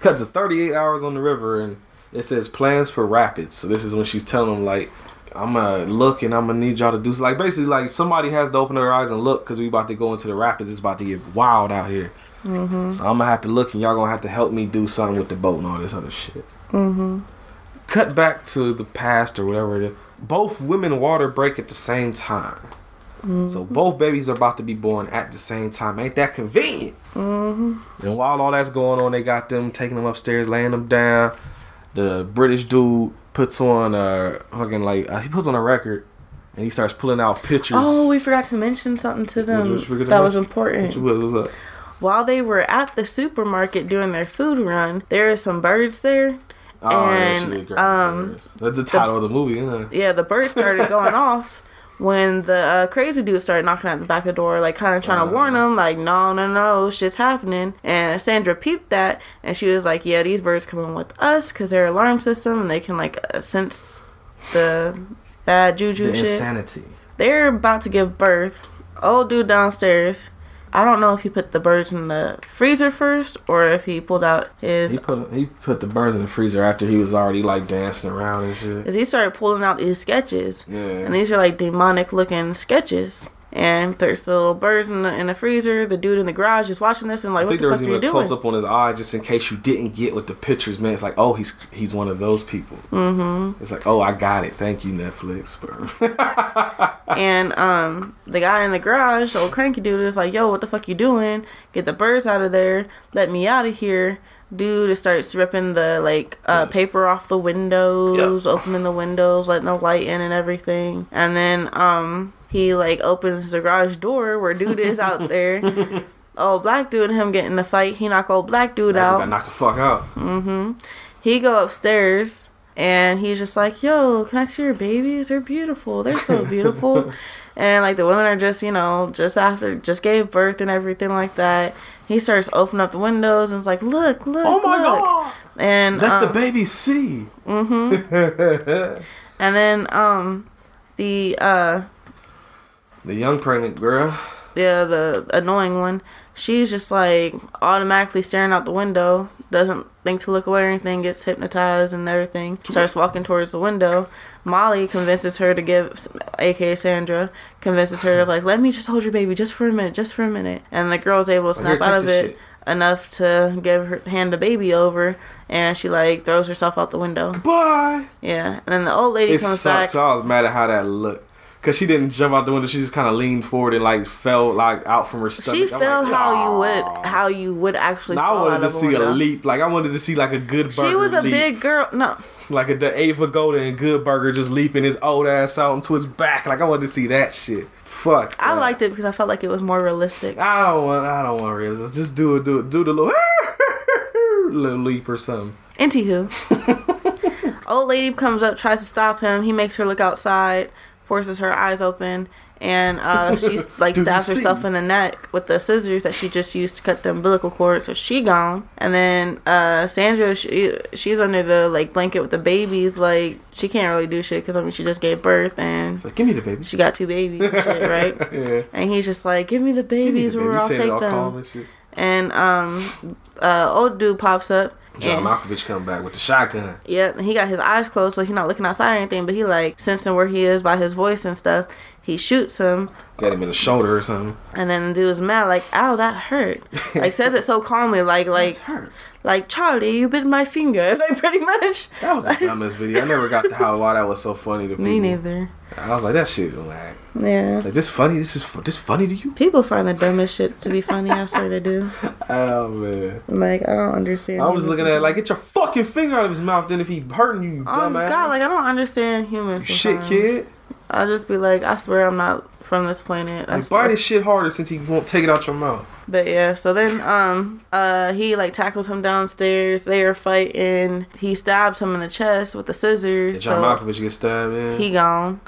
Cut to 38 hours on the river, and it says plans for rapids. So this is when she's telling them, like, I'm gonna look and I'm gonna need y'all to do, like, basically, like, somebody has to open their eyes and look, because we about to go into the rapids. It's about to get wild out here. Mm-hmm. So I'm gonna have to look, and y'all gonna have to help me do something with the boat and all this other shit. Mm-hmm. Cut back to the past or whatever it is. Both women water break at the same time. Mm-hmm. So both babies are about to be born at the same time. Ain't that convenient? Mm-hmm. And while all that's going on, they got them taking them upstairs, laying them down. The British dude puts on a fucking, like, he puts on a record, and he starts pulling out pictures. Oh, we forgot to mention something to them that was important. What's up? While they were at the supermarket doing their food run, there are some birds there. Oh, and yeah, that's the title of the movie, huh? Yeah, the birds started going off when the crazy dude started knocking at the back of the door, like, kind of trying to warn them, like, no, shit's happening. And Sandra peeped that, and she was like, yeah, these birds coming with us, because their alarm system, and they can, like, sense the bad juju, the shit, insanity. They're about to give birth. Old dude downstairs, I don't know if he put the birds in the freezer first, or if he pulled out his... He put the birds in the freezer after he was already, like, dancing around and shit. Because he started pulling out these sketches. Yeah. And these are, like, demonic-looking sketches. And there's the little birds in the freezer. The dude in the garage is watching this and, like, what the fuck are you doing? I think there was even a close-up on his eye, just in case you didn't get with the pictures, man. It's like, oh, he's one of those people. Mm-hmm. It's like, oh, I got it. Thank you, Netflix. And the guy in the garage, the old cranky dude, is like, yo, what the fuck you doing? Get the birds out of there. Let me out of here. Dude starts ripping the, like, paper off the windows, opening the windows, letting the light in and everything. And then... he, like, opens the garage door where dude is out there. Old black dude and him get in the fight. He knock old black dude out. Got knocked the fuck out. Mm-hmm. He go upstairs, and he's just like, yo, can I see your babies? They're beautiful. They're so beautiful. And, like, the women are just, you know, just gave birth and everything like that. He starts opening up the windows and is like, look, oh, my look. God. And, let the baby see. Mm-hmm. And then the young pregnant girl. Yeah, the annoying one. She's just, like, automatically staring out the window. Doesn't think to look away or anything. Gets hypnotized and everything. Starts walking towards the window. Molly convinces her to give, a.k.a. Sandra, convinces her to, like, let me just hold your baby just for a minute. And the girl's able to snap out of it enough to hand the baby over. And she, like, throws herself out the window. Goodbye! Yeah. And then the old lady comes back. I was mad at how that looked. Because she didn't jump out the window. She just kind of leaned forward and, like, fell, like, out from her stomach. She fell, like, how you would actually fall. I wanted to see a leap. Like, I wanted to see, like, a Good Burger. She was a leap. Big girl. No. Like, the Ava Golden and Good Burger just leaping his old ass out into his back. Like, I wanted to see that shit. Fuck. I liked it because I felt like it was more realistic. I don't want realism. Just do the little leap or something. Anywho. Old lady comes up, tries to stop him. He makes her look outside. Forces her eyes open, and she's like stabs herself in the neck with the scissors that she just used to cut the umbilical cord, so she gone. And then Sandra, she's under the, like, blanket with the babies. Like, she can't really do shit because, I mean, she just gave birth, and so, give me the babies. She got two babies and shit, right? Yeah. And he's just like, give me the babies, or I'll take them. And old dude pops up. John Malkovich come back with the shotgun. Yep, he got his eyes closed, so he's not looking outside or anything, but he, like, sensing where he is by his voice and stuff. He shoots him. Got him in the shoulder or something. And then the dude is mad, like, ow, that hurt. Like, says it so calmly, like, hurts. Like, Charlie, you bit my finger. Like, pretty much. That was the dumbest video. I never got to why that was so funny to people. Me neither. I was like, that shit, like. Yeah. Like, this funny? This funny to you? People find the dumbest shit to be funny. I swear they do. Oh, man. Like, I don't understand. I was looking at it like, get your fucking finger out of his mouth, then if he hurting you, you dumbass. Oh, God, like, I don't understand humans. Shit, kid. I'll just be like, I swear I'm not from this planet. I swear. Bite his shit harder since he won't take it out your mouth. But yeah, so then he like tackles him downstairs. They are fighting. He stabs him in the chest with the scissors. Yeah, John Malkovich gets stabbed, man. He gone.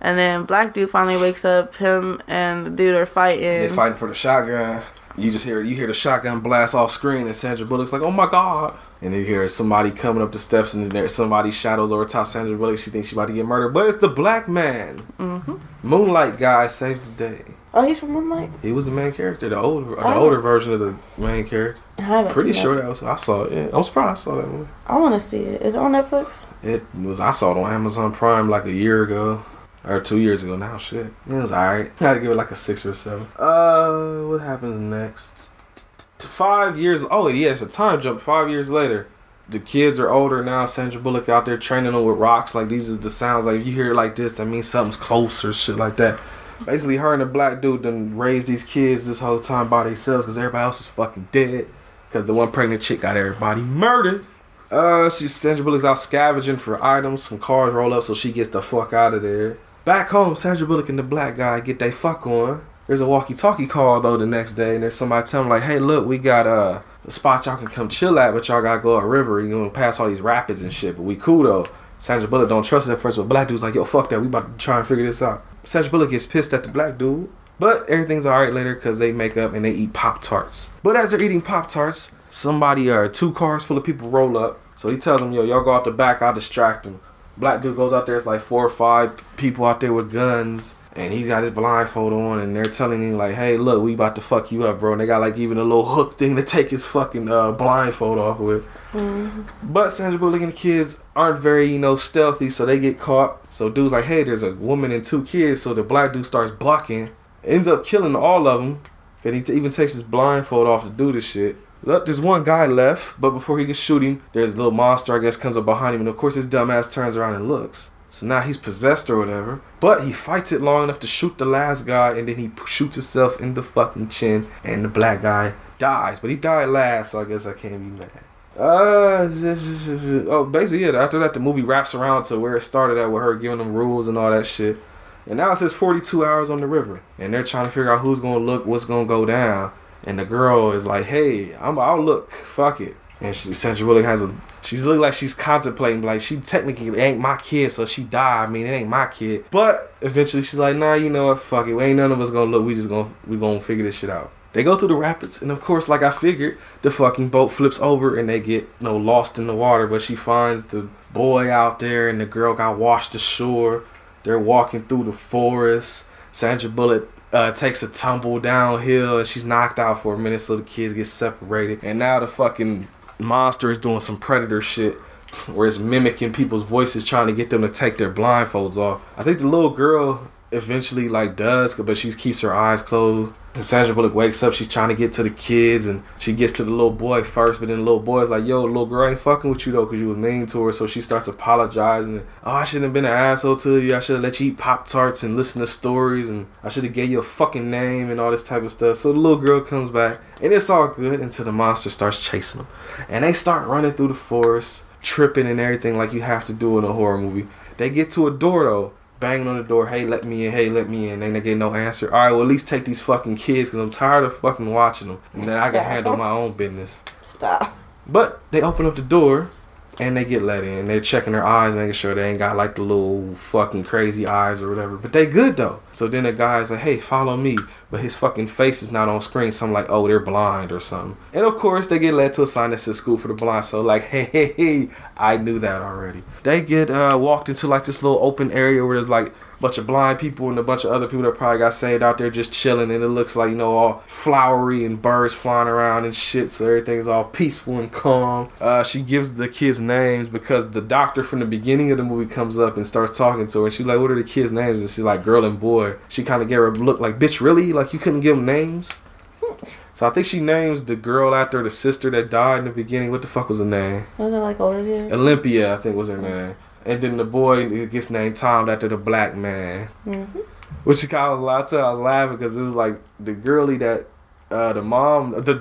And then black dude finally wakes up. Him and the dude are fighting. They're fighting for the shotgun. You just hear the shotgun blast off screen, and Sandra Bullock's like, "Oh my god!" And you hear somebody coming up the steps, and there's somebody shadows over top Sandra Bullock. She thinks she's about to get murdered, but it's the black man. Mm-hmm. Moonlight guy saves the day. Oh, he's from Moonlight. He was the main character, the older version of the main character. I haven't pretty seen sure that was. I saw it. Yeah, I'm surprised I saw that one. I want to see it. Is it on Netflix? It was. I saw it on Amazon Prime like a year ago. Or 2 years ago now, shit. It was alright. I had to give it like a 6 or 7. What happens next? 5 years. Oh, yeah, it's a time jump. 5 years later. The kids are older now. Sandra Bullock out there training them with rocks. Like, these is the sounds. Like, if you hear it like this, that means something's close or shit like that. Basically, her and the black dude done raised these kids this whole time by themselves because everybody else is fucking dead. Because the one pregnant chick got everybody murdered. Sandra Bullock's out scavenging for items. Some cars roll up, so she gets the fuck out of there. Back home, Sandra Bullock and the black guy get they fuck on. There's a walkie-talkie call, though, the next day, and there's somebody telling them, like, hey, look, we got a spot y'all can come chill at, but y'all gotta go up river, you know, pass all these rapids and shit, but we cool, though. Sandra Bullock don't trust it at first, but black dude's like, yo, fuck that, we about to try and figure this out. Sandra Bullock gets pissed at the black dude, but everything's alright later, because they make up and they eat Pop-Tarts. But as they're eating Pop-Tarts, somebody or two cars full of people roll up, so he tells them, yo, y'all go out the back, I'll distract them. Black dude goes out there, it's like 4 or 5 people out there with guns, and he's got his blindfold on, and they're telling him, like, hey, look, we about to fuck you up, bro. And they got, like, even a little hook thing to take his fucking blindfold off with. Mm-hmm. But Sandra Bullock and the kids aren't very, you know, stealthy, so they get caught. So dude's like, hey, there's a woman and 2 kids, so the black dude starts bucking, ends up killing all of them, and he even takes his blindfold off to do this shit. Look, there's one guy left, but before he can shoot him, there's a little monster, I guess, comes up behind him, and of course his dumbass turns around and looks. So now he's possessed or whatever, but he fights it long enough to shoot the last guy, and then he shoots himself in the fucking chin, and the black guy dies. But he died last, so I guess I can't be mad. Basically, yeah, after that, the movie wraps around to where it started at with her giving them rules and all that shit. And now it says 42 hours on the river, and they're trying to figure out who's going to look, what's going to go down. And the girl is like, hey, I'll look. Fuck it. And Sandra Bullock she's looking like she's contemplating. Like, she technically ain't my kid, so she died. I mean, it ain't my kid. But eventually she's like, nah, you know what? Fuck it. We ain't none of us gonna look. We gonna figure this shit out. They go through the rapids. And of course, like I figured, the fucking boat flips over and they get, you know, lost in the water. But she finds the boy out there and the girl got washed ashore. They're walking through the forest. Sandra Bullock takes a tumble downhill and she's knocked out for a minute, so the kids get separated. And now the fucking monster is doing some predator shit where it's mimicking people's voices, trying to get them to take their blindfolds off. I think the little girl eventually like does, but she keeps her eyes closed. And Sandra Bullock wakes up, she's trying to get to the kids, and she gets to the little boy first, but then the little boy's like, yo, little girl, I ain't fucking with you though because you was mean to her. So she starts apologizing. Oh, I shouldn't have been an asshole to you. I should have let you eat Pop-Tarts and listen to stories, and I should have gave you a fucking name and all this type of stuff. So the little girl comes back and it's all good until the monster starts chasing them, and they start running through the forest, tripping and everything like you have to do in a horror movie. They get to a door though, banging on the door, hey, let me in, hey, let me in. Ain't they get no answer? All right, well, at least take these fucking kids because I'm tired of fucking watching them. And then I can handle my own business. Stop. But they open up the door and they get let in. They're checking their eyes, making sure they ain't got like the little fucking crazy eyes or whatever. But they good though. So then the guy's like, hey, follow me. But his fucking face is not on screen. So I'm like, oh, they're blind or something. And of course, they get led to a sign that says School for the Blind. So like, hey, I knew that already. They get walked into like this little open area where there's like a bunch of blind people and a bunch of other people that probably got saved out there just chilling. And it looks like, you know, all flowery and birds flying around and shit. So everything's all peaceful and calm. She gives the kids names because the doctor from the beginning of the movie comes up and starts talking to her. And she's like, what are the kids' names? And she's like, girl and boy. She kind of gave her a look like, bitch, really? Like, you couldn't give them names? So I think she names the girl after the sister that died in the beginning. What the fuck was her name? Was it like Olivia? Olympia, I think was her name. And then the boy gets named Tom after the black man. Mm-hmm. Which kind of I was laughing because it was like the girly that the mom of the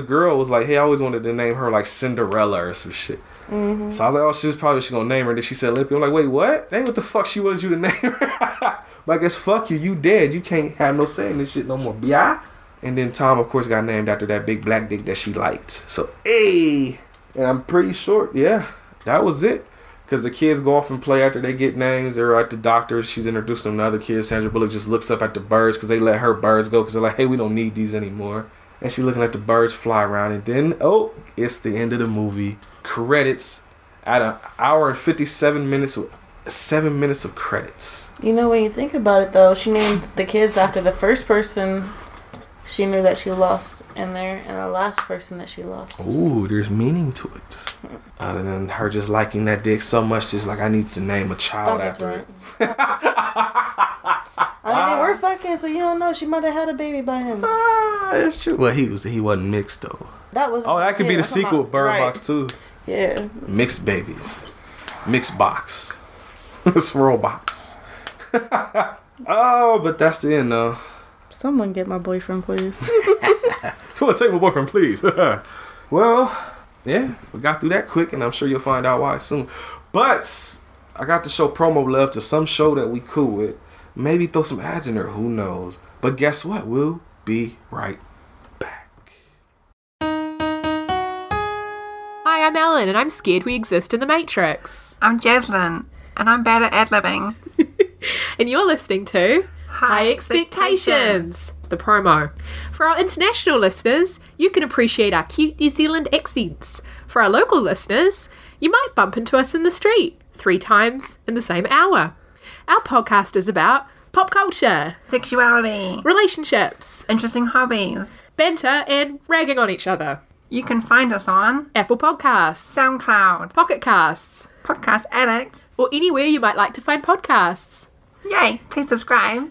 girl was like, hey, I always wanted to name her like Cinderella or some shit. Mm-hmm. So I was like, oh, she's gonna name her. Then she said Olympia. I'm like, wait, what? Dang, what the fuck she wanted you to name her? But I guess fuck you, you dead. You can't have no say in this shit no more. Yeah. And then Tom, of course, got named after that big black dick that she liked. So, hey. And I'm pretty sure, yeah, that was it. Because the kids go off and play after they get names. They're at the doctor. She's introduced them to other kids. Sandra Bullock just looks up at the birds because they let her birds go. Because they're like, hey, we don't need these anymore. And she's looking at the birds fly around. And then, oh, it's the end of the movie. Credits at 1 hour and 57 minutes with 7 minutes of credits. You know, when you think about it, though, she named the kids after the first person she knew that she lost in there and the last person that she lost. Ooh, there's meaning to it. Other than her just liking that dick so much, she's like, I need to name a child after it. I mean, they were fucking, so you don't know. She might have had a baby by him. Ah, that's true. Well, he wasn't mixed, though. That was. Oh, that could be the sequel of Bird Box, too. Yeah. Mixed babies. Mixed box. Swirl box. Oh, but that's the end, though. Someone get my boyfriend, please. Someone take my boyfriend, please. Well, yeah, we got through that quick, and I'm sure you'll find out why soon. But I got to show promo love to some show that we cool with. Maybe throw some ads in there, who knows. But guess what? We'll be right back. Hi, I'm Ellen, and I'm scared we exist in the Matrix. I'm Jaslyn, and I'm bad at ad-libbing. And you're listening to... High Expectations, the promo. For our international listeners, you can appreciate our cute New Zealand accents. For our local listeners, you might bump into us in the street 3 times in the same hour. Our podcast is about pop culture, sexuality, relationships, interesting hobbies, banter, and ragging on each other. You can find us on Apple Podcasts, SoundCloud, Pocket Casts, Podcast Addict, or anywhere you might like to find podcasts. Yay, please subscribe.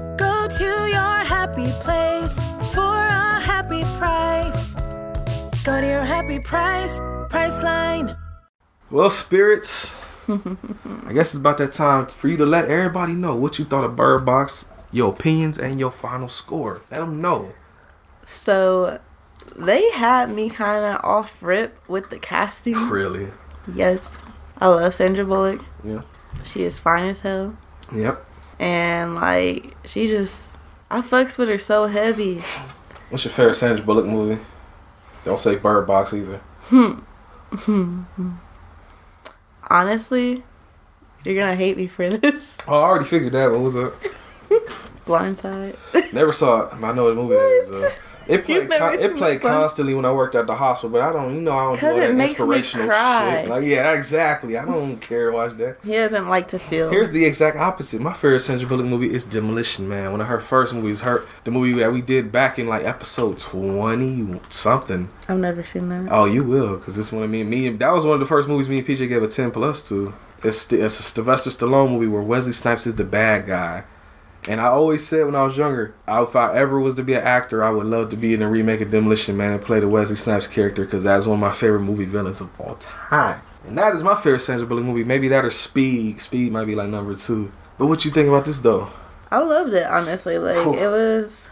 Go to your happy place for a happy price. Go to your happy price, Priceline. Well, spirits, I guess it's about that time for you to let everybody know what you thought of Bird Box, your opinions, and your final score. Let them know. So, they had me kind of off rip with the casting. Really? Yes. I love Sandra Bullock. Yeah. She is fine as hell. Yep. And, like, she just... I fucks with her so heavy. What's your favorite Sandra Bullock movie? Don't say Bird Box either. Honestly, you're gonna hate me for this. Oh, I already figured that one. What was that? Blindside. Never saw it. I know the movie is. It played constantly when I worked at the hospital, but I don't, you know, I don't do that inspirational shit. Like, yeah, exactly. I don't care to watch that. He doesn't like to feel. Here's the exact opposite. My favorite Sandra Bullock movie is Demolition Man. One of her first movies, the movie that we did back in like episode 20 something. I've never seen that. Oh, you will, because this one of me. That was one of the first movies me and PJ gave a 10+ to. It's a Sylvester Stallone movie where Wesley Snipes is the bad guy. And I always said when I was younger, if I ever was to be an actor, I would love to be in a remake of Demolition Man and play the Wesley Snipes character, because that's one of my favorite movie villains of all time. And that is my favorite Sandra Bullock movie. Maybe that or Speed. Speed might be like number 2. But what you think about this, though? I loved it, honestly. Like, it was...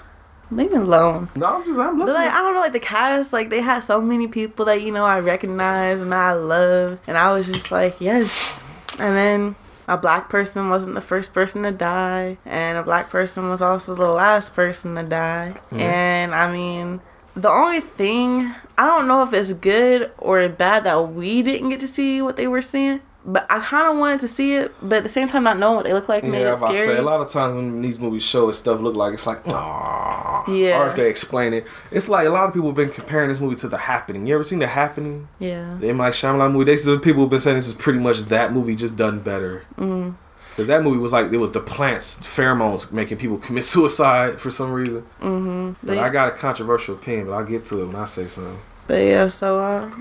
Leave me alone. No, I'm listening. But, like, I don't know, like, the cast, like, they had so many people that, you know, I recognize and I love. And I was just like, yes. And then... A black person wasn't the first person to die, and a black person was also the last person to die. Mm. And, I mean, the only thing, I don't know if it's good or bad that we didn't get to see what they were seeing, but I kind of wanted to see it, but at the same time not knowing what they look like made it scary. Yeah, I was about to say, a lot of times when these movies show stuff look like, it's like, aww. Yeah. Or if they explain it. It's like a lot of people have been comparing this movie to The Happening. You ever seen The Happening? Yeah. The M. Night Shyamalan movie. People have been saying this is pretty much that movie just done better. Mm. Because that movie was like, it was the plants, pheromones making people commit suicide for some reason. Mm-hmm. But I got a controversial opinion, but I'll get to it when I say something. But yeah, so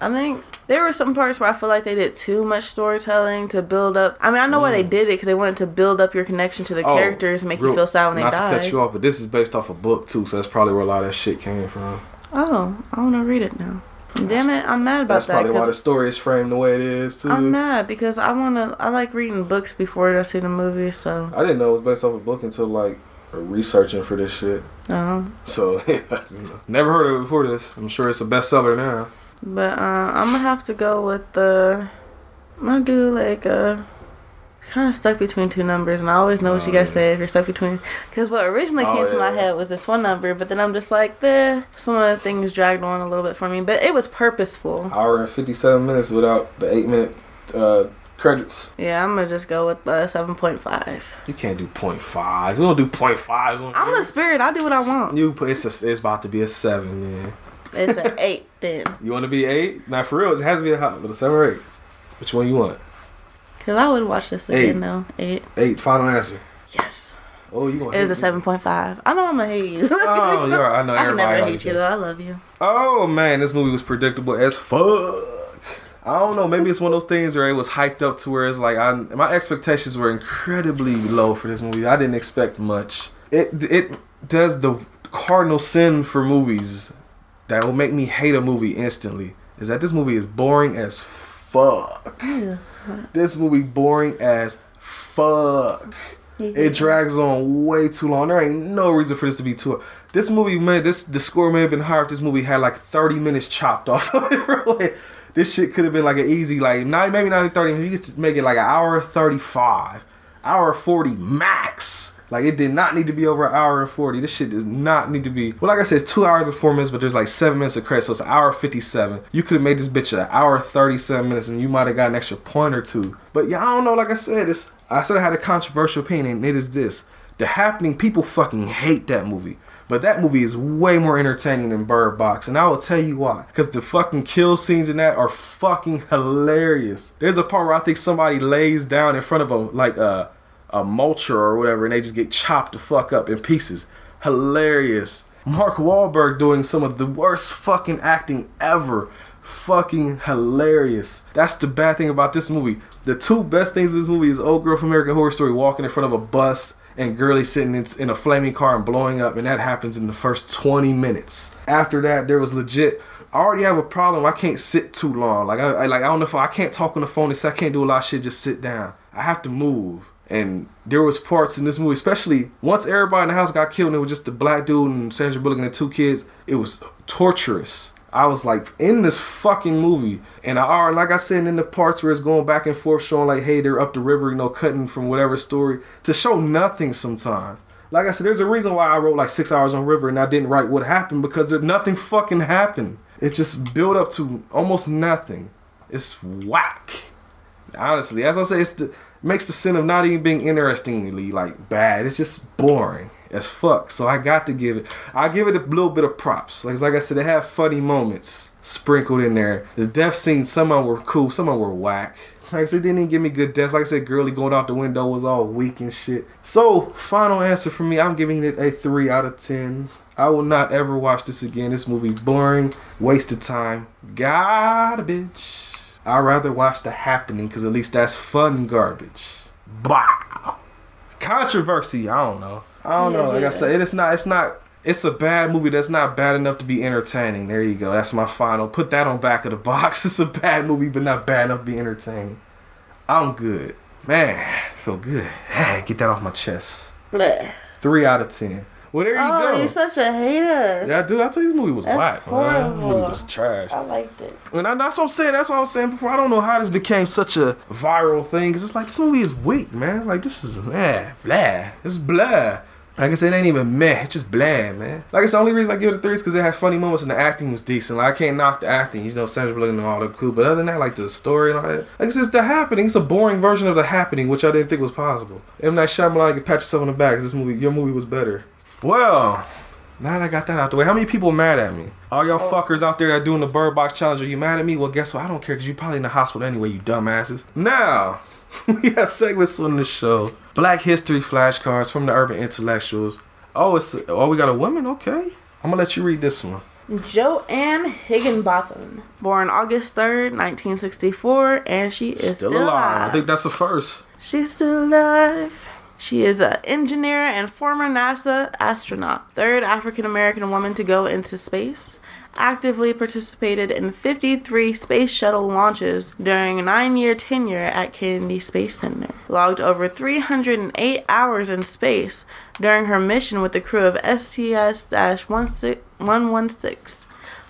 I think there were some parts where I feel like they did too much storytelling to build up. I mean, I know why they did it, because they wanted to build up your connection to the characters and make you feel sad when they die. Not to cut you off, but this is based off a book, too, so that's probably where a lot of that shit came from. Oh, I want to read it now. Damn it, I'm mad about that. That's probably why the story is framed the way it is, too. I'm mad because I like reading books before I see the movies, so. I didn't know it was based off a book until, like, researching for this shit. So, never heard of it before this. I'm sure it's a bestseller now. But I'm gonna have to go with the. I'm gonna do like a. Kind of stuck between two numbers, and I always know what you guys say if you're stuck between. Because what originally came to my head was this one number, but then I'm just like, some of the things dragged on a little bit for me, but it was purposeful. Hour and 57 minutes without the 8-minute credits. Yeah, I'm gonna just go with 7.5. You can't do 0.5s. We don't do 0.5s on. I'm the spirit. I do what I want. It's about to be a 7. Yeah. It's an 8 then. You want to be 8? Nah, for real, it has to be a hot, but a 7 or 8. Which one you want? Cause I would watch this again though. 8. Final answer. Yes. Oh, you gonna hate me. It was a 7.5. I know I'm gonna hate you. Oh, you're right. I know everybody. I can never hate you though. I love you. Oh man, this movie was predictable as fuck. I don't know. Maybe it's one of those things where it was hyped up to where it's like my expectations were incredibly low for this movie. I didn't expect much. It does the cardinal sin for movies that will make me hate a movie instantly, is that this movie is boring as fuck. Yeah. This movie boring as fuck. It drags on way too long. There ain't no reason for this to be too. This movie, man, the score may have been higher if this movie had like 30 minutes chopped off of it. Like, this shit could have been like an easy, like, maybe not 30 minutes. You could just make it like an hour 35, hour 40 max. Like, it did not need to be over an hour and 40. This shit does not need to be. Well, like I said, it's 2 hours and 4 minutes, but there's like 7 minutes of credit, so it's an hour 57. You could have made this bitch an hour 37 minutes, and you might have got an extra point or two. But yeah, I don't know. Like I said, I had a controversial opinion, and it is this: The Happening. People fucking hate that movie, but that movie is way more entertaining than Bird Box, and I will tell you why. Because the fucking kill scenes in that are fucking hilarious. There's a part where I think somebody lays down in front of them, like a mulcher or whatever, and they just get chopped the fuck up in pieces. Hilarious. Mark Wahlberg doing some of the worst fucking acting ever. Fucking hilarious. That's the bad thing about this movie. The two best things in this movie is old girl from American Horror Story walking in front of a bus and girly sitting in a flaming car and blowing up, and that happens in the first 20 minutes. After that, there was legit. I already have a problem. I can't sit too long. Like I don't know if I can't talk on the phone. I can't do a lot of shit. Just sit down. I have to move. And there was parts in this movie, especially once everybody in the house got killed and it was just the black dude and Sandra Bullock and the two kids, it was torturous. I was like, in this fucking movie. And like I said, in the parts where it's going back and forth showing like, hey, they're up the river, you know, cutting from whatever story, to show nothing sometimes. Like I said, there's a reason why I wrote like 6 hours on river and I didn't write what happened, because nothing fucking happened. It just built up to almost nothing. It's whack. Honestly, as I say, makes the sin of not even being interestingly like bad. It's just boring as fuck. So I give it a little bit of props. Like I said, they have funny moments sprinkled in there. The death scenes, some of them were cool, some of them were whack. Like I said, they didn't even give me good deaths. Like I said, girly going out the window was all weak and shit. So final answer for me, I'm giving it a 3 out of 10. I will not ever watch this again. This movie boring, wasted time, garbage. I'd rather watch The Happening, because at least that's fun garbage. Bah! Controversy, I don't know. I don't know. Like I said, it's a bad movie that's not bad enough to be entertaining. There you go. That's my final. Put that on back of the box. It's a bad movie, but not bad enough to be entertaining. I'm good. Man, I feel good. Hey, get that off my chest. Blech. 3 out of 10. Well, there you go. Oh, you're such a hater. Yeah, dude, I told you this movie was whack. Horrible. This movie was trash. I liked it. And that's what I'm saying. That's what I was saying before. I don't know how this became such a viral thing. Because it's like, this movie is weak, man. Like, this is meh, blah. It's blah. Like I said, it ain't even meh. It's just blah, man. Like I said, the only reason I give it a 3 is because it had funny moments and the acting was decent. Like, I can't knock the acting. You know, Sandra Bullock and all that cool. But other than that, like, the story and all that. Like I said, it's The Happening. It's a boring version of The Happening, which I didn't think was possible. M. Night Shyamalan, you can pat yourself on the back because your movie was better. Well, now that I got that out the way, how many people are mad at me? All y'all fuckers out there that are doing the Bird Box challenge, are you mad at me? Well, guess what? I don't care, because you're probably in the hospital anyway, you dumbasses. Now, we got segments on the show. Black History Flashcards from the Urban Intellectuals. Oh, we got a woman? Okay. I'm going to let you read this one. Joanne Higginbotham, born August 3rd, 1964, and she is still alive. I think that's a first. She's still alive. She is an engineer and former NASA astronaut, third African-American woman to go into space, actively participated in 53 space shuttle launches during a 9-year tenure at Kennedy Space Center, logged over 308 hours in space during her mission with the crew of STS-116.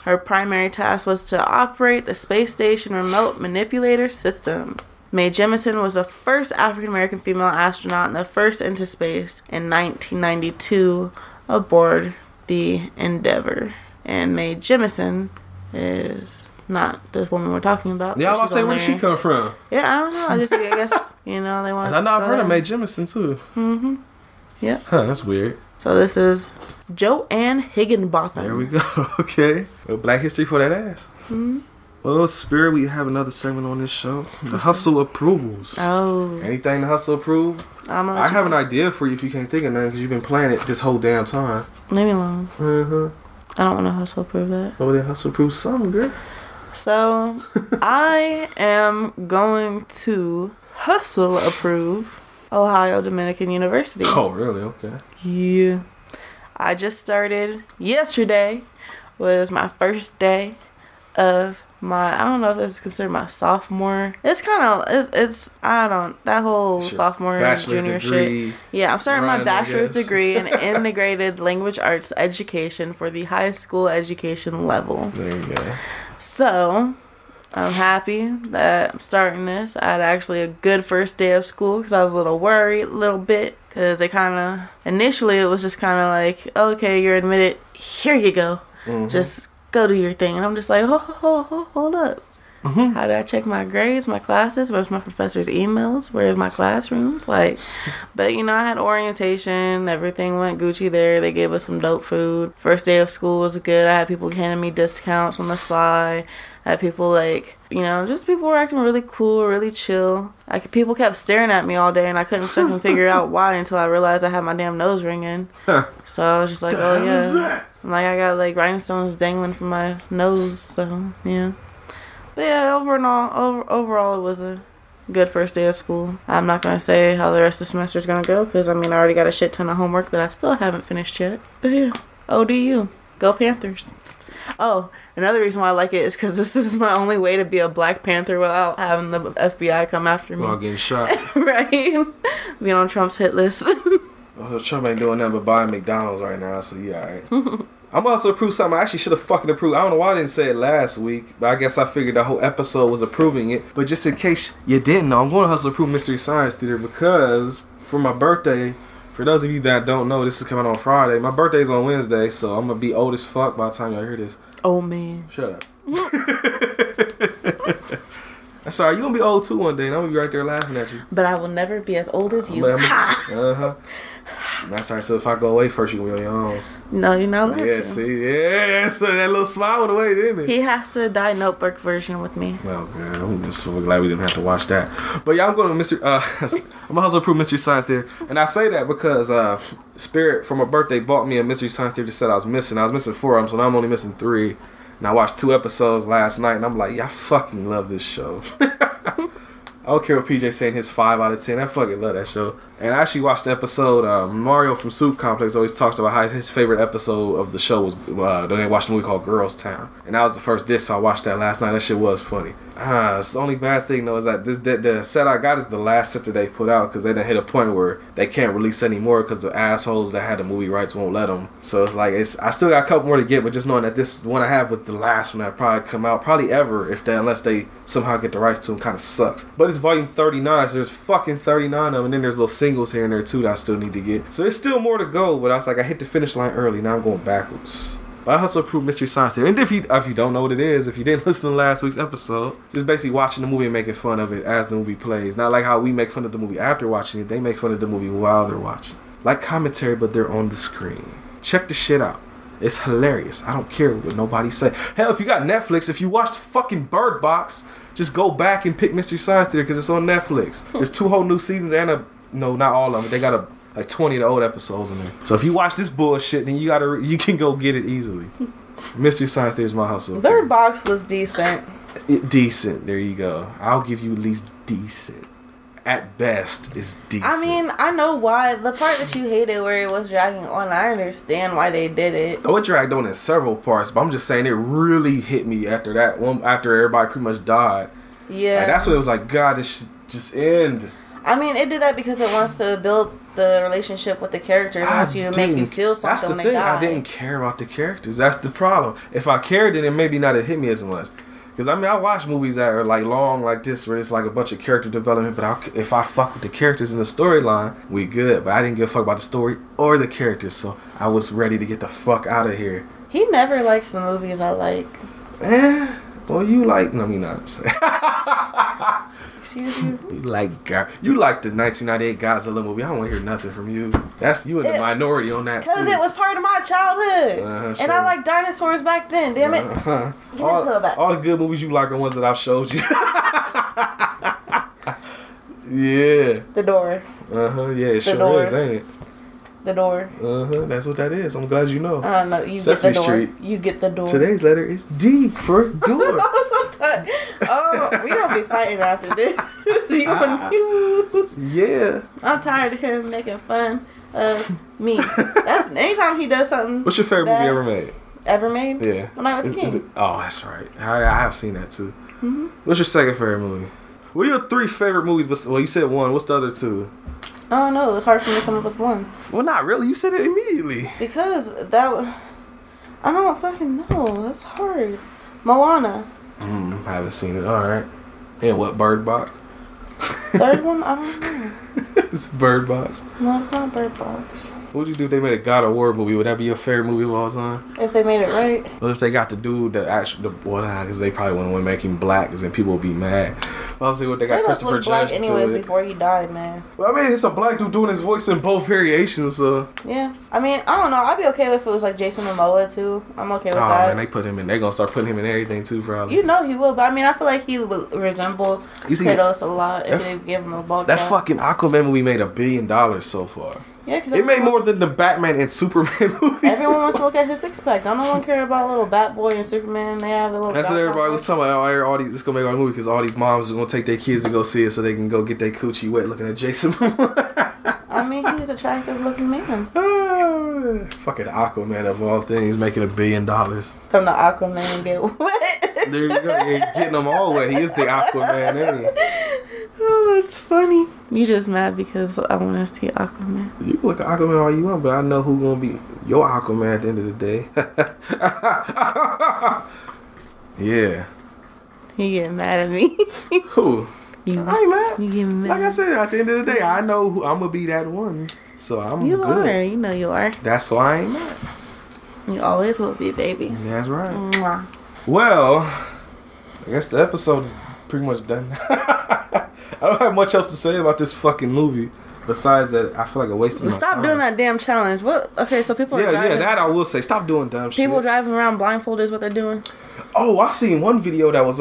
Her primary task was to operate the space station remote manipulator system. Mae Jemison was the first African-American female astronaut and the first into space in 1992 aboard the Endeavour. And Mae Jemison is not the woman we're talking about. Yeah, I was about to say, where did she come from? Yeah, I don't know. I guess, you know, they want to... I know I've heard of Mae Jemison, too. Mm-hmm. Yeah. Huh, that's weird. So this is Joanne Higginbotham. There we go. Okay. Black history for that ass. Mm-hmm. Well, Spirit, we have another segment on this show. The Hustle Approvals. Oh. Anything The Hustle approve? I have an idea for you if you can't think of nothing, because you've been playing it this whole damn time. Leave me alone. Uh-huh. I don't want to hustle approve that. Oh, they hustle approve something, girl. So, I am going to hustle approve Ohio Dominican University. Oh, really? Okay. Yeah. I just started. Yesterday was my first day of... I don't know if this is considered my sophomore. It's kind of, that whole sophomore and junior shit. Yeah, I'm starting my bachelor's degree in integrated language arts education for the high school education level. There you go. So, I'm happy that I'm starting this. I had actually a good first day of school because I was a little worried, a little bit. Because they initially it was just kind of like, okay, you're admitted. Here you go. Mm-hmm. Just go do your thing. And I'm just like, hold up. Mm-hmm. How do I check my grades, my classes? Where's my professor's emails? Where's my classrooms? But you know, I had orientation. Everything went Gucci there. They gave us some dope food. First day of school was good. I had people handing me discounts on the sly. I had people people were acting really cool, really chill. People kept staring at me all day, and I couldn't fucking figure out why until I realized I had my damn nose ring in. Huh. So I was just like, oh yeah. I got rhinestones dangling from my nose, so yeah. But yeah, overall, it was a good first day of school. I'm not going to say how the rest of the semester is going to go because, I already got a shit ton of homework that I still haven't finished yet. But yeah, ODU. Go Panthers. Oh, another reason why I like it is because this is my only way to be a Black Panther without having the FBI come after me. While getting shot. Right? Being on Trump's hit list. Oh, Trump ain't doing nothing but buying McDonald's right now, so yeah, all right. I'm also approved something I actually should have fucking approved. I don't know why I didn't say it last week, but I guess I figured the whole episode was approving it. But just in case you didn't know, I'm going to hustle approve Mystery Science Theater because for my birthday, for those of you that don't know, this is coming on Friday. My birthday's on Wednesday, so I'm going to be old as fuck by the time y'all hear this. Oh, man. Shut up. That's all right. You're going to be old too one day, and I'm going to be right there laughing at you. But I will never be as old as you. Uh-huh. That's all right. So if I go away first, you're going to be on your own. No, you're not allowed to. Yeah, so that little smile went away, didn't it? He has to die Notebook version with me. Oh, man. I'm just so glad we didn't have to watch that. But yeah, I'm going to I'm also approve Mystery Science Theater. And I say that because Spirit, for my birthday, bought me a Mystery Science Theater set I was missing. I was missing 4 of them, so now I'm only missing 3. And I watched 2 episodes last night, and I'm like, yeah, I fucking love this show. I don't care what PJ saying, his 5 out of 10. I fucking love that show. And I actually watched the episode. Mario from Soup Complex always talks about how his favorite episode of the show was they watched a movie called Girls Town, and that was the first disc. So I watched that last night. That shit was funny. It's the only bad thing though is that the set I got is the last set that they put out because they done hit a point where they can't release anymore because the assholes that had the movie rights won't let them. So I still got a couple more to get, but just knowing that this one I have was the last one that probably come out ever unless they somehow get the rights to them, kind of sucks. But it's volume 39, so there's fucking 39 of them, and then there's little singles here and there too that I still need to get. So there's still more to go, but I was like, I hit the finish line early, now I'm going backwards. But I also approved Mystery Science Theater. And if you don't know what it is, if you didn't listen to last week's episode, just basically watching the movie and making fun of it as the movie plays. Not like how we make fun of the movie after watching it, they make fun of the movie while they're watching. Like commentary, but they're on the screen. Check the shit out. It's hilarious. I don't care what nobody say. Hell, if you got Netflix, if you watched fucking Bird Box, just go back and pick Mystery Science Theater because it's on Netflix. There's 2 whole new seasons and no, not all of them. They got 20 of the old episodes in there. So if you watch this bullshit, then you can go get it easily. Mystery Science Theater is my hustle. Bird Box was decent. Decent. There you go. I'll give you at least decent. At best, it's decent. I mean, I know why. The part that you hated where it was dragging on, I understand why they did it. Oh, it dragged on in several parts, but I'm just saying it really hit me after that one. After everybody pretty much died. Yeah. Like, that's when it was like, God, this should just end. I mean, it did that because it wants to build the relationship with the character. It wants you to make you feel something. That's the thing. I didn't care about the characters. That's the problem. If I cared, then it maybe not have hit me as much. Because, I mean, I watch movies that are, like, long like this where it's, like, a bunch of character development. But if I fuck with the characters in the storyline, we good. But I didn't give a fuck about the story or the characters. So I was ready to get the fuck out of here. He never likes the movies I like. Well, you like... No, I mean, not. Excuse you? You like the 1998 Godzilla movie. I don't want to hear nothing from you. That's you in the minority on that, because it was part of my childhood. Sure. And I liked dinosaurs back then, damn it. All the good movies you like are ones that I've showed you. Yeah. The Door. Yeah, it sure is, ain't it? The Door. That's what that is. I'm glad you know. No, you Sesame get the Door. Street. You get the Door. Today's letter is D for door. Oh, we don't be fighting after this. Yeah. I'm tired of him making fun of me. That's anytime he does something. What's your favorite movie ever made? Ever made? Yeah. Moonlight with the King. Oh, that's right. I have seen that too. Mm-hmm. What's your second favorite movie? What are your three favorite movies? Well, you said one. What's the other two? I don't know. It was hard for me to come up with one. Well, not really. You said it immediately. Because that was... I don't fucking know. That's hard. Moana. I haven't seen it. All right. And what? Bird Box? Third one? I don't know. It's Bird Box. No, it's not Bird Box. What would you do if they made a God of War movie? Would that be your favorite movie of all time? If they made it right. What if they got the dude that actually... Well, nah, because they probably wouldn't want to make him black because then people would be mad. I'll see what they got Christopher Judge doing. He looked black anyway before he died, man. Well, I mean, it's a black dude doing his voice in both variations, so... Yeah. I mean, I don't know. I'd be okay if it was like Jason Momoa, too. I'm okay with that. Oh, man, they put him in. They're going to start putting him in everything, too, probably. You know he will, but I mean, I feel like he would resemble Kratos a lot if they give him a ball. That fucking Aquaman movie made $1 billion so far. Yeah, because it made more than the Batman and Superman movie. Everyone wants to look at his six pack. I don't care about little Bat Boy and Superman. They have a little. That's what everybody was talking about. All these, it's gonna make our movie because all these moms are gonna take their kids to go see it so they can go get their coochie wet looking at Jason. I mean, he's an attractive looking man. Fucking Aquaman of all things, making $1 billion. Come to Aquaman, get wet. There you go. He's getting them all wet. He is the Aquaman, ain't he? Oh, that's funny. You just mad because I want us to see Aquaman. You can look at Aquaman all you want, but I know who's going to be your Aquaman at the end of the day. Yeah. You getting mad at me. Who? You. I ain't mad. You getting mad. Like I said, at the end of the day, I know who I'm going to be that one. So I'm you good. You are. You know you are. That's why I ain't mad. You always will be, baby. That's right. Mwah. Well, I guess the episode is pretty much done. I don't have much else to say about this fucking movie besides that I feel like I wasted my time. Stop doing that damn challenge. What? Okay, so people are driving. Yeah, that I will say. Stop doing dumb shit. People driving around blindfolded is what they're doing. Oh, I seen one video that was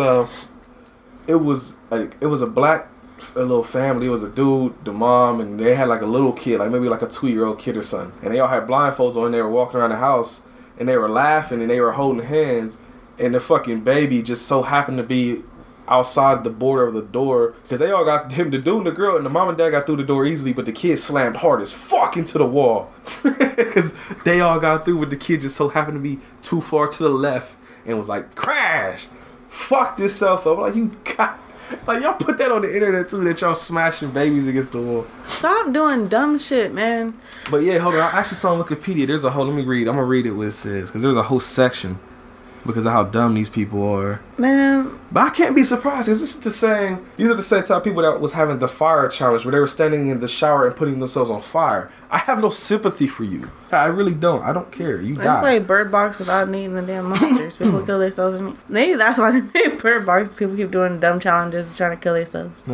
it was a black little family. It was a dude, the mom, and they had like a little kid, like maybe like a 2-year-old kid or something. And they all had blindfolds on and they were walking around the house and they were laughing and they were holding hands and the fucking baby just so happened to be outside the border of the door because they all got him, the dude and the girl, and the mom and dad got through the door easily, but the kid slammed hard as fuck into the wall because they all got through, but the kid just so happened to be too far to the left and was like, crash, fucked himself up. Like, you got, like, y'all put that on the internet too, that y'all smashing babies against the wall. Stop doing dumb shit, man. But yeah, hold on, I actually saw on Wikipedia there's a whole, let me read, I'm gonna read it what it says because there's a whole section because of how dumb these people are, man. But I can't be surprised because this is the same. These are the same type of people that was having the fire challenge where they were standing in the shower and putting themselves on fire. I have no sympathy for you. I really don't. I don't care. You die. It's like Bird Box without needing the damn monsters. People kill themselves. Maybe that's why they made Bird Box. People keep doing dumb challenges trying to kill themselves.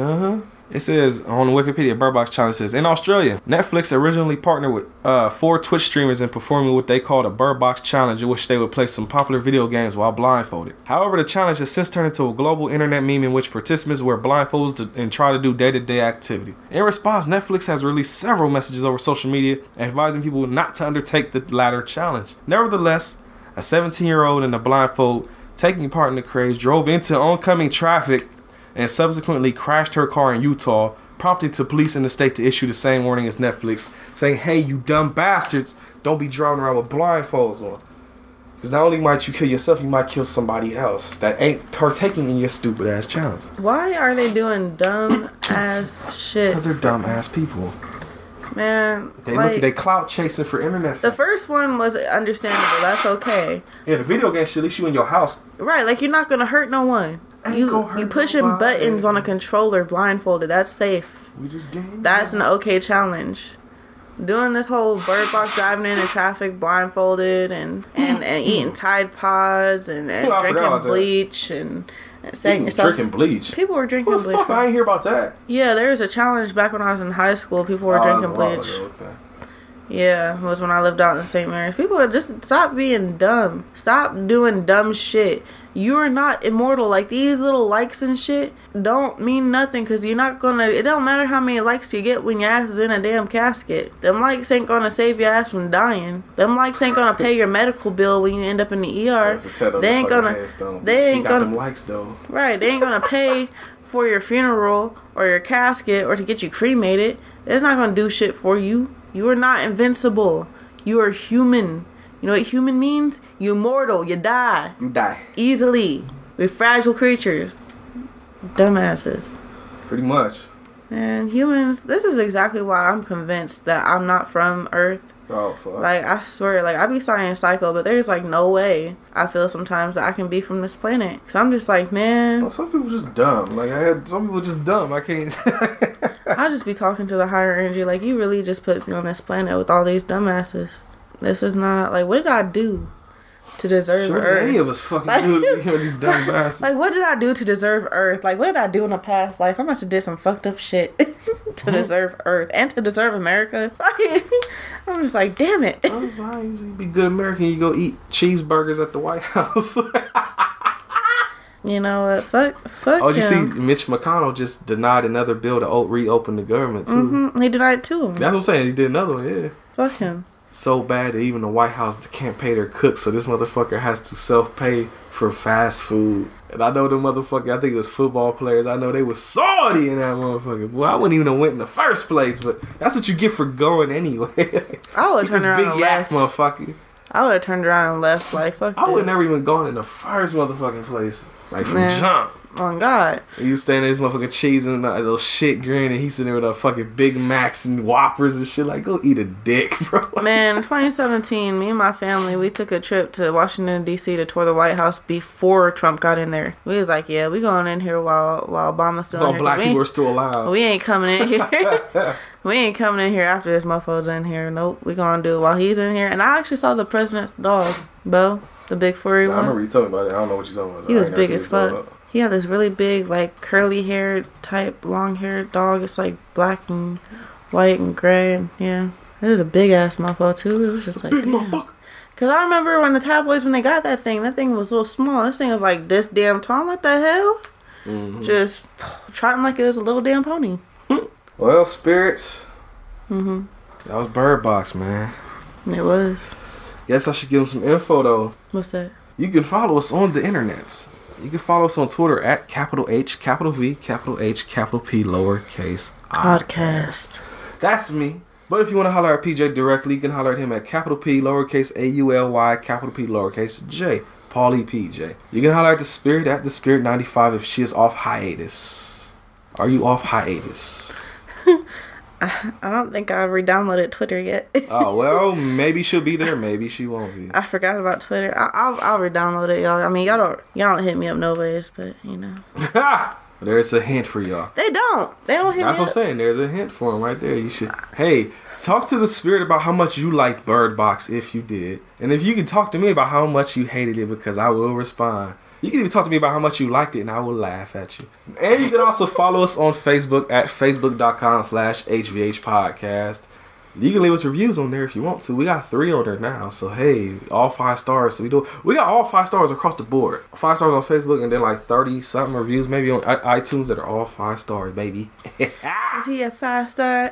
It says on Wikipedia, Bird Box challenge says, in Australia, Netflix originally partnered with 4 Twitch streamers in performing what they called a Bird Box challenge, in which they would play some popular video games while blindfolded. However, the challenge has since turned into a global internet meme in which participants wear blindfolds and try to do day-to-day activity. In response, Netflix has released several messages over social media advising people not to undertake the latter challenge. Nevertheless, a 17-year-old in a blindfold taking part in the craze drove into oncoming traffic and subsequently crashed her car in Utah, prompting to police in the state to issue the same warning as Netflix, saying, hey, you dumb bastards, don't be driving around with blindfolds on. Because not only might you kill yourself, you might kill somebody else that ain't partaking in your stupid-ass challenge. Why are they doing dumb-ass shit? Because they're dumb-ass people. Man, they like, they clout chasing for internet. The first one was understandable. That's okay. Yeah, the video game shit, at least you in your house. Right, like you're not going to hurt no one. You pushing buttons on a controller blindfolded. That's safe. We just game. That's an okay challenge. Doing this whole Bird Box driving into traffic blindfolded and eating Tide Pods and drinking bleach and saying yourself. Drinking bleach? People were drinking bleach. What the fuck? I didn't hear about that. Yeah, there was a challenge back when I was in high school. People were drinking bleach. Okay. Yeah, it was when I lived out in St. Mary's. People are just stop being dumb. Stop doing dumb shit. You are not immortal. Like, these little likes and shit don't mean nothing because you're not going to... It don't matter how many likes you get when your ass is in a damn casket. Them likes ain't going to save your ass from dying. Them likes ain't going to pay your medical bill when you end up in the ER. They ain't going to... They ain't going to... likes, though. Right. They ain't going to pay for your funeral or your casket or to get you cremated. It's not going to do shit for you. You are not invincible. You are human. You know what human means? You're mortal. You die. You die. Easily. We're fragile creatures. Dumbasses. Pretty much. And humans, this is exactly why I'm convinced that I'm not from Earth. Oh, fuck. Like, I swear, like, I be science psycho, but there's, like, no way I feel sometimes that I can be from this planet. Because I'm just like, man. Well, some people just dumb. Like, some people just dumb. I can't. I'll just be talking to the higher energy. Like, you really just put me on this planet with all these dumbasses. This is not, like, what did I do to deserve Earth? Any of us fucking do these dumb bastards. Like, what did I do to deserve Earth? Like, what did I do in a past life? I must have did some fucked up shit to deserve Earth and to deserve America. Like, I'm just like, damn it. I'm sorry, you be good American, you go eat cheeseburgers at the White House. You know what? Fuck him. Oh, you see, Mitch McConnell just denied another bill to reopen the government, too. Mm-hmm. He denied two of them. That's what I'm saying. He did another one, yeah. Fuck him. So bad that even the White House can't pay their cooks, so this motherfucker has to self-pay for fast food. And I know the motherfucker, I think it was football players, I know they was salty in that motherfucker. Well, I wouldn't even have went in the first place, but that's what you get for going anyway. I would have turned around and left. This big yak motherfucker. I would have turned around and left, like, fuck this. I would have never even gone in the first motherfucking place. Like, from jump. Oh, God. You standing there, this motherfucker cheesing and a little shit grin, and he's sitting there with a fucking Big Macs and Whoppers and shit. Like, go eat a dick, bro. Man, 2017, me and my family, we took a trip to Washington, D.C. to tour the White House before Trump got in there. We was like, yeah, we going in here while Obama's still in here. Black people are still alive. We ain't coming in here. We ain't coming in here after this motherfucker's in here. Nope, we gonna do it while he's in here. And I actually saw the president's dog, Bo, the big furry one. I remember you talking about it. I don't know what you're talking about. He was big as fuck. He had this really big, like, curly-haired type, long-haired dog. It's, like, black and white and gray. And, yeah. It was a big-ass mofo, too. It was just like, big mofo. Because I remember when the tabloids, when they got that thing was a little small. This thing was, like, this damn tall. What the hell? Mm-hmm. Just trotting like it was a little damn pony. Well, spirits. Mm-hmm. That was Bird Box, man. It was. Guess I should give them some info, though. What's that? You can follow us on the internets. You can follow us on Twitter at @HVHVP_I. Podcast. That's me. But if you want to holler at PJ directly, you can holler at him at @PAULY P_J. Pauly PJ. You can holler at the Spirit at thespirit95 if she is off hiatus. Are you off hiatus? I don't think I've re-downloaded Twitter yet. Oh, well, maybe she'll be there. Maybe she won't be. I forgot about Twitter. I'll re-download it, y'all. I mean, y'all don't hit me up no ways, but, you know. There's a hint for y'all. They don't. They don't hit me up. That's what I'm saying. There's a hint for them right there. You should, hey, talk to the Spirit about how much you liked Bird Box, if you did. And if you can talk to me about how much you hated it, because I will respond. You can even talk to me about how much you liked it, and I will laugh at you. And you can also follow us on Facebook at facebook.com/HVH podcast. You can leave us reviews on there if you want to. We got 3 on there now, so hey, all 5 stars. So we got all 5 stars across the board. 5 stars on Facebook, and then like 30-something reviews maybe on iTunes that are all 5 stars, baby. Is he a 5 star?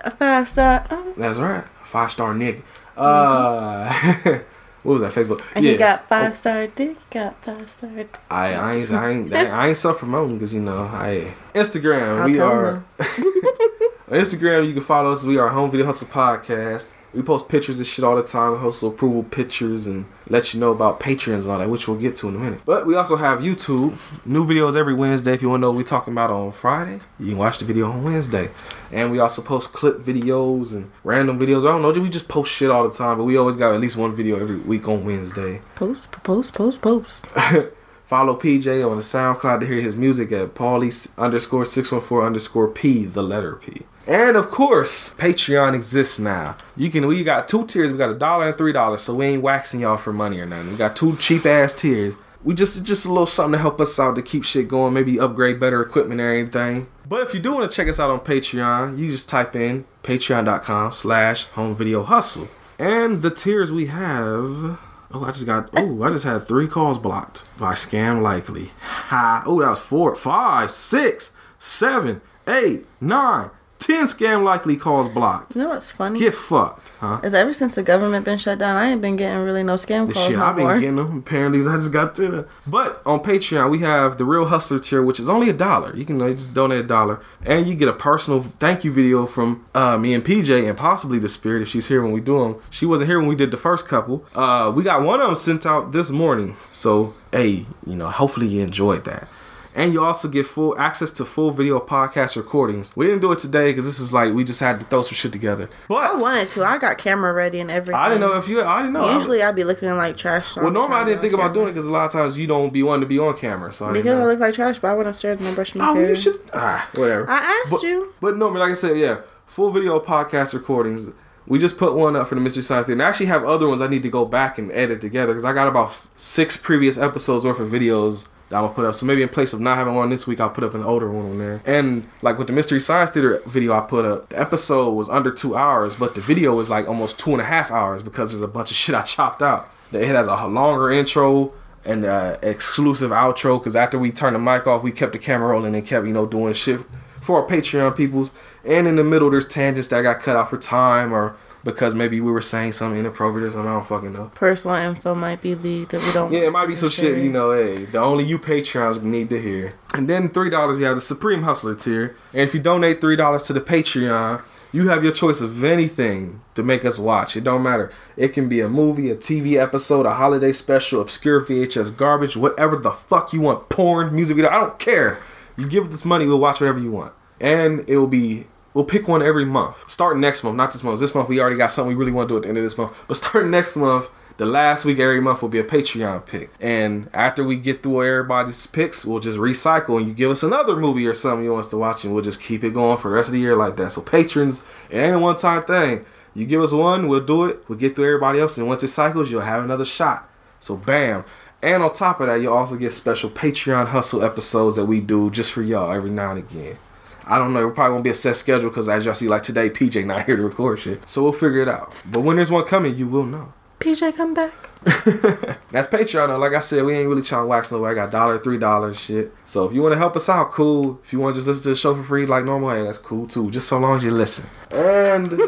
A 5 star? That's right, 5 star nigga. Mm-hmm. What was that, Facebook? And yes. He got five-star dick, got five-star dick. I ain't self-promoting because, you know, Instagram, we are... On Instagram, you can follow us. We are Home Video Hustle Podcast. We post pictures and shit all the time. Hustle approval pictures and let you know about Patreons and all that, which we'll get to in a minute. But we also have YouTube. New videos every Wednesday. If you want to know what we're talking about on Friday, you can watch the video on Wednesday. And we also post clip videos and random videos. I don't know. We just post shit all the time, but we always got at least one video every week on Wednesday. Post. Follow PJ on the SoundCloud to hear his music at Paulie_614_P, the letter P. And of course, Patreon exists now. We got two tiers. We got $1 and $3, so we ain't waxing y'all for money or nothing. We got two cheap ass tiers. We just a little something to help us out to keep shit going, maybe upgrade better equipment or anything. But if you do want to check us out on Patreon, you just type in patreon.com/homevideohustle. And the tiers we have. Oh, I just had 3 calls blocked by Scam Likely. Ha! Oh, that was 4, 5, 6, 7, 8, 9, 10 Scam Likely calls blocked. You know what's funny? Get fucked, huh? Is ever since the government been shut down, I ain't been getting really no scam calls. Shit, I've been getting them. Apparently, I just got to them. But on Patreon, we have the Real Hustler tier, which is only $1. You can just donate $1, and you get a personal thank you video from me and PJ, and possibly the Spirit if she's here when we do them. She wasn't here when we did the first couple. We got one of them sent out this morning. So hey, you know, hopefully you enjoyed that. And you also get full access to full video podcast recordings. We didn't do it today because this is like we just had to throw some shit together. But I wanted to. I got camera ready and everything. I didn't know. Usually I'd be looking like trash. Well, normally I didn't think about doing it because a lot of times you don't be wanting to be on camera. So I look like trash, but I went upstairs and I brushed my hair. Oh, you should. Whatever. I asked you. But normally, like I said, yeah, full video podcast recordings. We just put one up for the Mystery Science Theater. And I actually have other ones I need to go back and edit together because I got about 6 previous episodes worth of videos that I'm gonna put up. So maybe in place of not having one this week, I'll put up an older one on there. And like with the Mystery Science Theater video I put up, the episode was under 2 hours, but the video was like almost 2.5 hours because there's a bunch of shit I chopped out. It has a longer intro and exclusive outro because after we turned the mic off, we kept the camera rolling and kept, you know, doing shit for our Patreon peoples. And in the middle, there's tangents that got cut out for time or because maybe we were saying something inappropriate or something. I don't fucking know. Personal info might be leaked that we don't. Yeah, it might be some shit, you know, hey, the only you Patreons need to hear. And then $3, we have the Supreme Hustler tier. And if you donate $3 to the Patreon, you have your choice of anything to make us watch. It don't matter. It can be a movie, a TV episode, a holiday special, obscure VHS garbage, whatever the fuck you want. Porn, music video, I don't care. You give this money, we'll watch whatever you want. And it will be... We'll pick one every month. Start next month, not this month. This month we already got something we really want to do at the end of this month. But start next month, the last week every month will be a Patreon pick. And after we get through everybody's picks, we'll just recycle and you give us another movie or something you want us to watch and we'll just keep it going for the rest of the year like that. So patrons, it ain't a one-time thing. You give us one, we'll do it. We'll get through everybody else and once it cycles, you'll have another shot. So bam. And on top of that, you'll also get special Patreon hustle episodes that we do just for y'all every now and again. I don't know. It probably won't be a set schedule because as y'all see, like today, PJ not here to record shit. So we'll figure it out. But when there's one coming, you will know. PJ, come back. That's Patreon though. Like I sasaid, we ain't really trying to wax no way. I got $1, $3 shit. So if you want to help us out, cool. If you want to just listen to the show for free like normal, hey, that's cool too. Just so long as you listen. And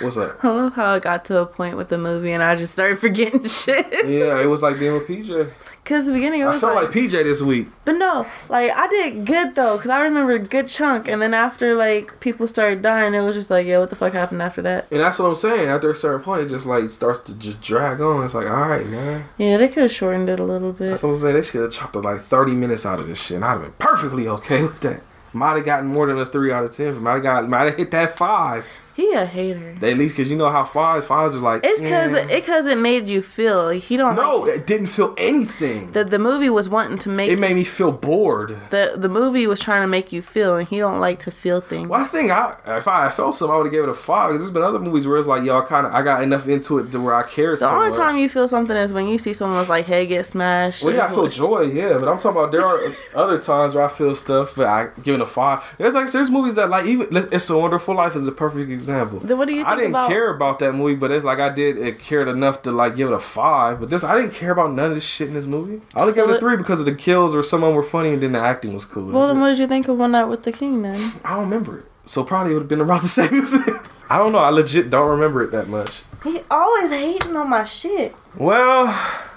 what's up? I love how I got to a point with the movie and I just started forgetting shit. Yeah, it was like being with PJ. Because the beginning, I felt like PJ this week. But no, like, I did good, though, because I remember a good chunk. And then after, like, people started dying, it was just like, yo, what the fuck happened after that? And that's what I'm saying. After a certain point, it just, like, starts to just drag on. It's like, all right, man. Yeah, they could have shortened it a little bit. That's what I'm saying. They should have chopped up, like, 30 minutes out of this shit. And I'd have been perfectly okay with that. Might have gotten more than a 3 out of 10. Might have hit that 5. He a hater. At least because you know how fives are like. It's because it made you feel. He don't. No, like, it didn't feel anything. The movie was wanting to make. It made me feel bored. The movie was trying to make you feel, and he don't like to feel things. Well, I think if I felt something, I would have gave it a 5. Because there's been other movies where it's like y'all kind of I got enough into it to where I care. The only time you feel something is when you see someone's like head get smashed. Well, yeah, I feel joy, yeah, but I'm talking about there are other times where I feel stuff, but I give it a 5. There's movies that like even It's a Wonderful Life is a perfect example. Then what do you think I didn't care about that movie, but it's like I did. It cared enough to like give it a 5. But this, I didn't care about none of this shit in this movie. I only gave it a 3 because of the kills or some of them were funny and then the acting was cool. Well, then what did you think of One Night with the King then? I don't remember it, so probably it would have been about the same as it. I don't know. I legit don't remember it that much. He always hating on my shit. Well,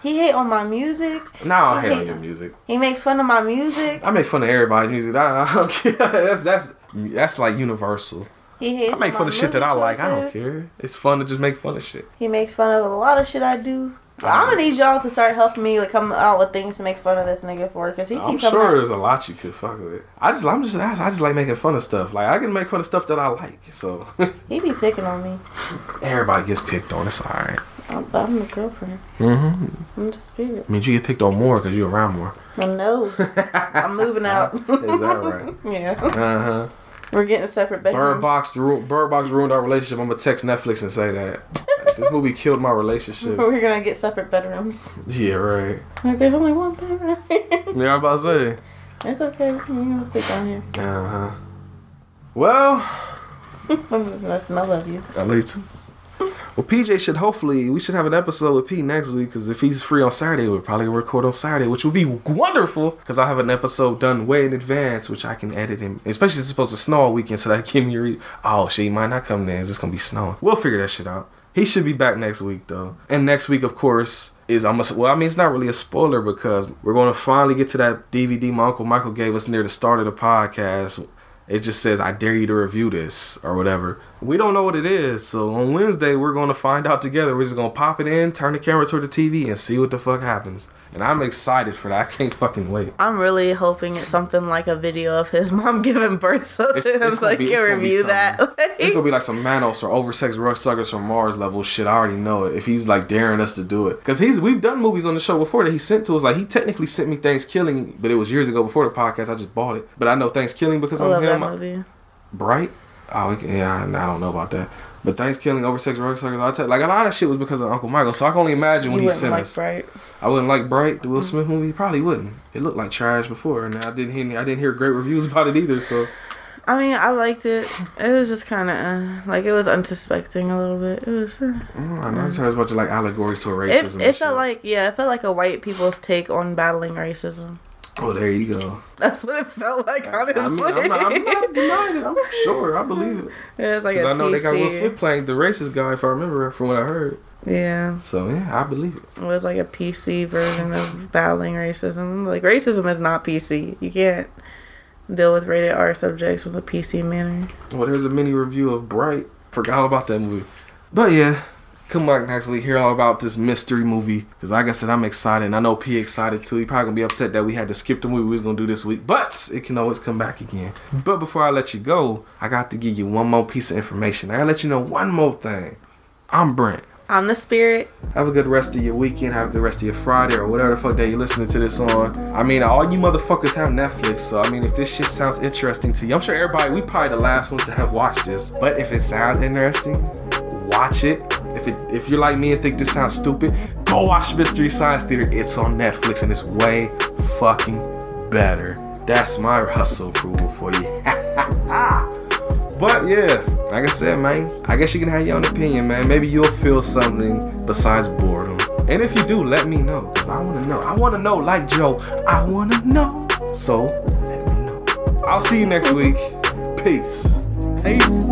he hate on my music. No, I hate on your music. He makes fun of my music. I make fun of everybody's music. I don't care. That's like universal. He hates. I make fun of shit that I like. I don't care. It's fun to just make fun of shit. He makes fun of a lot of shit I do. I'm gonna need y'all to start helping me, like, come out with things to make fun of this nigga for, because he keeps. I'm sure there's a lot you could fuck with. I just like making fun of stuff. Like, I can make fun of stuff that I like. So he be picking on me. Everybody gets picked on. It's all right. I'm the girlfriend. Mm-hmm. I'm the spirit. I mean, you get picked on more because you're around more. Well, no, I'm moving out. Is that right? Yeah. Uh huh. We're getting separate bedrooms. Bird Box ruined our relationship. I'm gonna text Netflix and say that. This movie killed my relationship. We're gonna get separate bedrooms. Yeah, right. Like, there's only one bedroom. Yeah, I was about to say. It's okay. We're gonna sit down here. Uh huh. Well, I love you. I love you. Well, PJ should hopefully, we should have an episode with Pete next week, because if he's free on Saturday, we'll probably record on Saturday, which would be wonderful, because I'll have an episode done way in advance, which I can edit him. Especially if it's supposed to snow all weekend, so that I can give you oh, shit, he might not come then. It's just going to be snowing. We'll figure that shit out. He should be back next week, though. And next week, of course, is almost... Well, I mean, it's not really a spoiler, because we're going to finally get to that DVD my Uncle Michael gave us near the start of the podcast. It just says, I dare you to review this, or whatever. We don't know what it is, so on Wednesday, we're going to find out together. We're just going to pop it in, turn the camera toward the TV, and see what the fuck happens. And I'm excited for that. I can't fucking wait. I'm really hoping it's something like a video of his mom giving birth, so it's so I can review that. It's going to be like some Manos or oversexed rug suckers from Mars level shit. I already know it. If he's like daring us to do it. Because we've done movies on the show before that he sent to us. Like, he technically sent me Thankskilling, but it was years ago before the podcast. I just bought it. But I know Thankskilling because I'm him. Movie. Bright? Oh, yeah, I don't know about that. But Thankskilling, Oversex, Rug Suckers, like, a lot of shit was because of Uncle Michael, so I can only imagine when he sent us. You wouldn't like Bright? I wouldn't like Bright, the Will Smith movie? He probably wouldn't. It looked like trash before, and I didn't hear great reviews about it either, so... I mean, I liked it. It was just kind of, like, it was unsuspecting a little bit. It was... I know, it sounds much like allegories to racism. It felt like, yeah, it felt like a white people's take on battling racism. Oh, there you go. That's what it felt like, honestly. I mean, I'm not denying it. I'm sure. I believe it. Yeah, it's like a PC. I know they got Will Smith playing the racist guy, if I remember, from what I heard. Yeah. So, yeah, I believe it. It was like a PC version of battling racism. Like, racism is not PC. You can't deal with rated R subjects with a PC manner. Well, there's a mini review of Bright. Forgot about that movie. But, yeah. Come back next week, hear all about this mystery movie, because like I said, I'm excited, and I know P excited too. He probably gonna be upset that we had to skip the movie we was gonna do this week, but it can always come back again. But before I let you go, I got to give you one more piece of information. I gotta let you know one more thing. I'm Brent. I'm the spirit. Have a good rest of your weekend. Have the rest of your Friday or whatever the fuck day you're listening to this on. I mean, all you motherfuckers have Netflix, so I mean, if this shit sounds interesting to you, I'm sure everybody, we probably the last ones to have watched this, but if it sounds interesting, watch it. If you're like me and think this sounds stupid, go watch Mystery Science Theater. It's on Netflix and it's way fucking better. That's my hustle approval for you. But yeah, like I said, man, I guess you can have your own opinion, man. Maybe you'll feel something besides boredom. And if you do, let me know, because I want to know. I want to know like Joe. I want to know. So, let me know. I'll see you next week. Peace. Peace.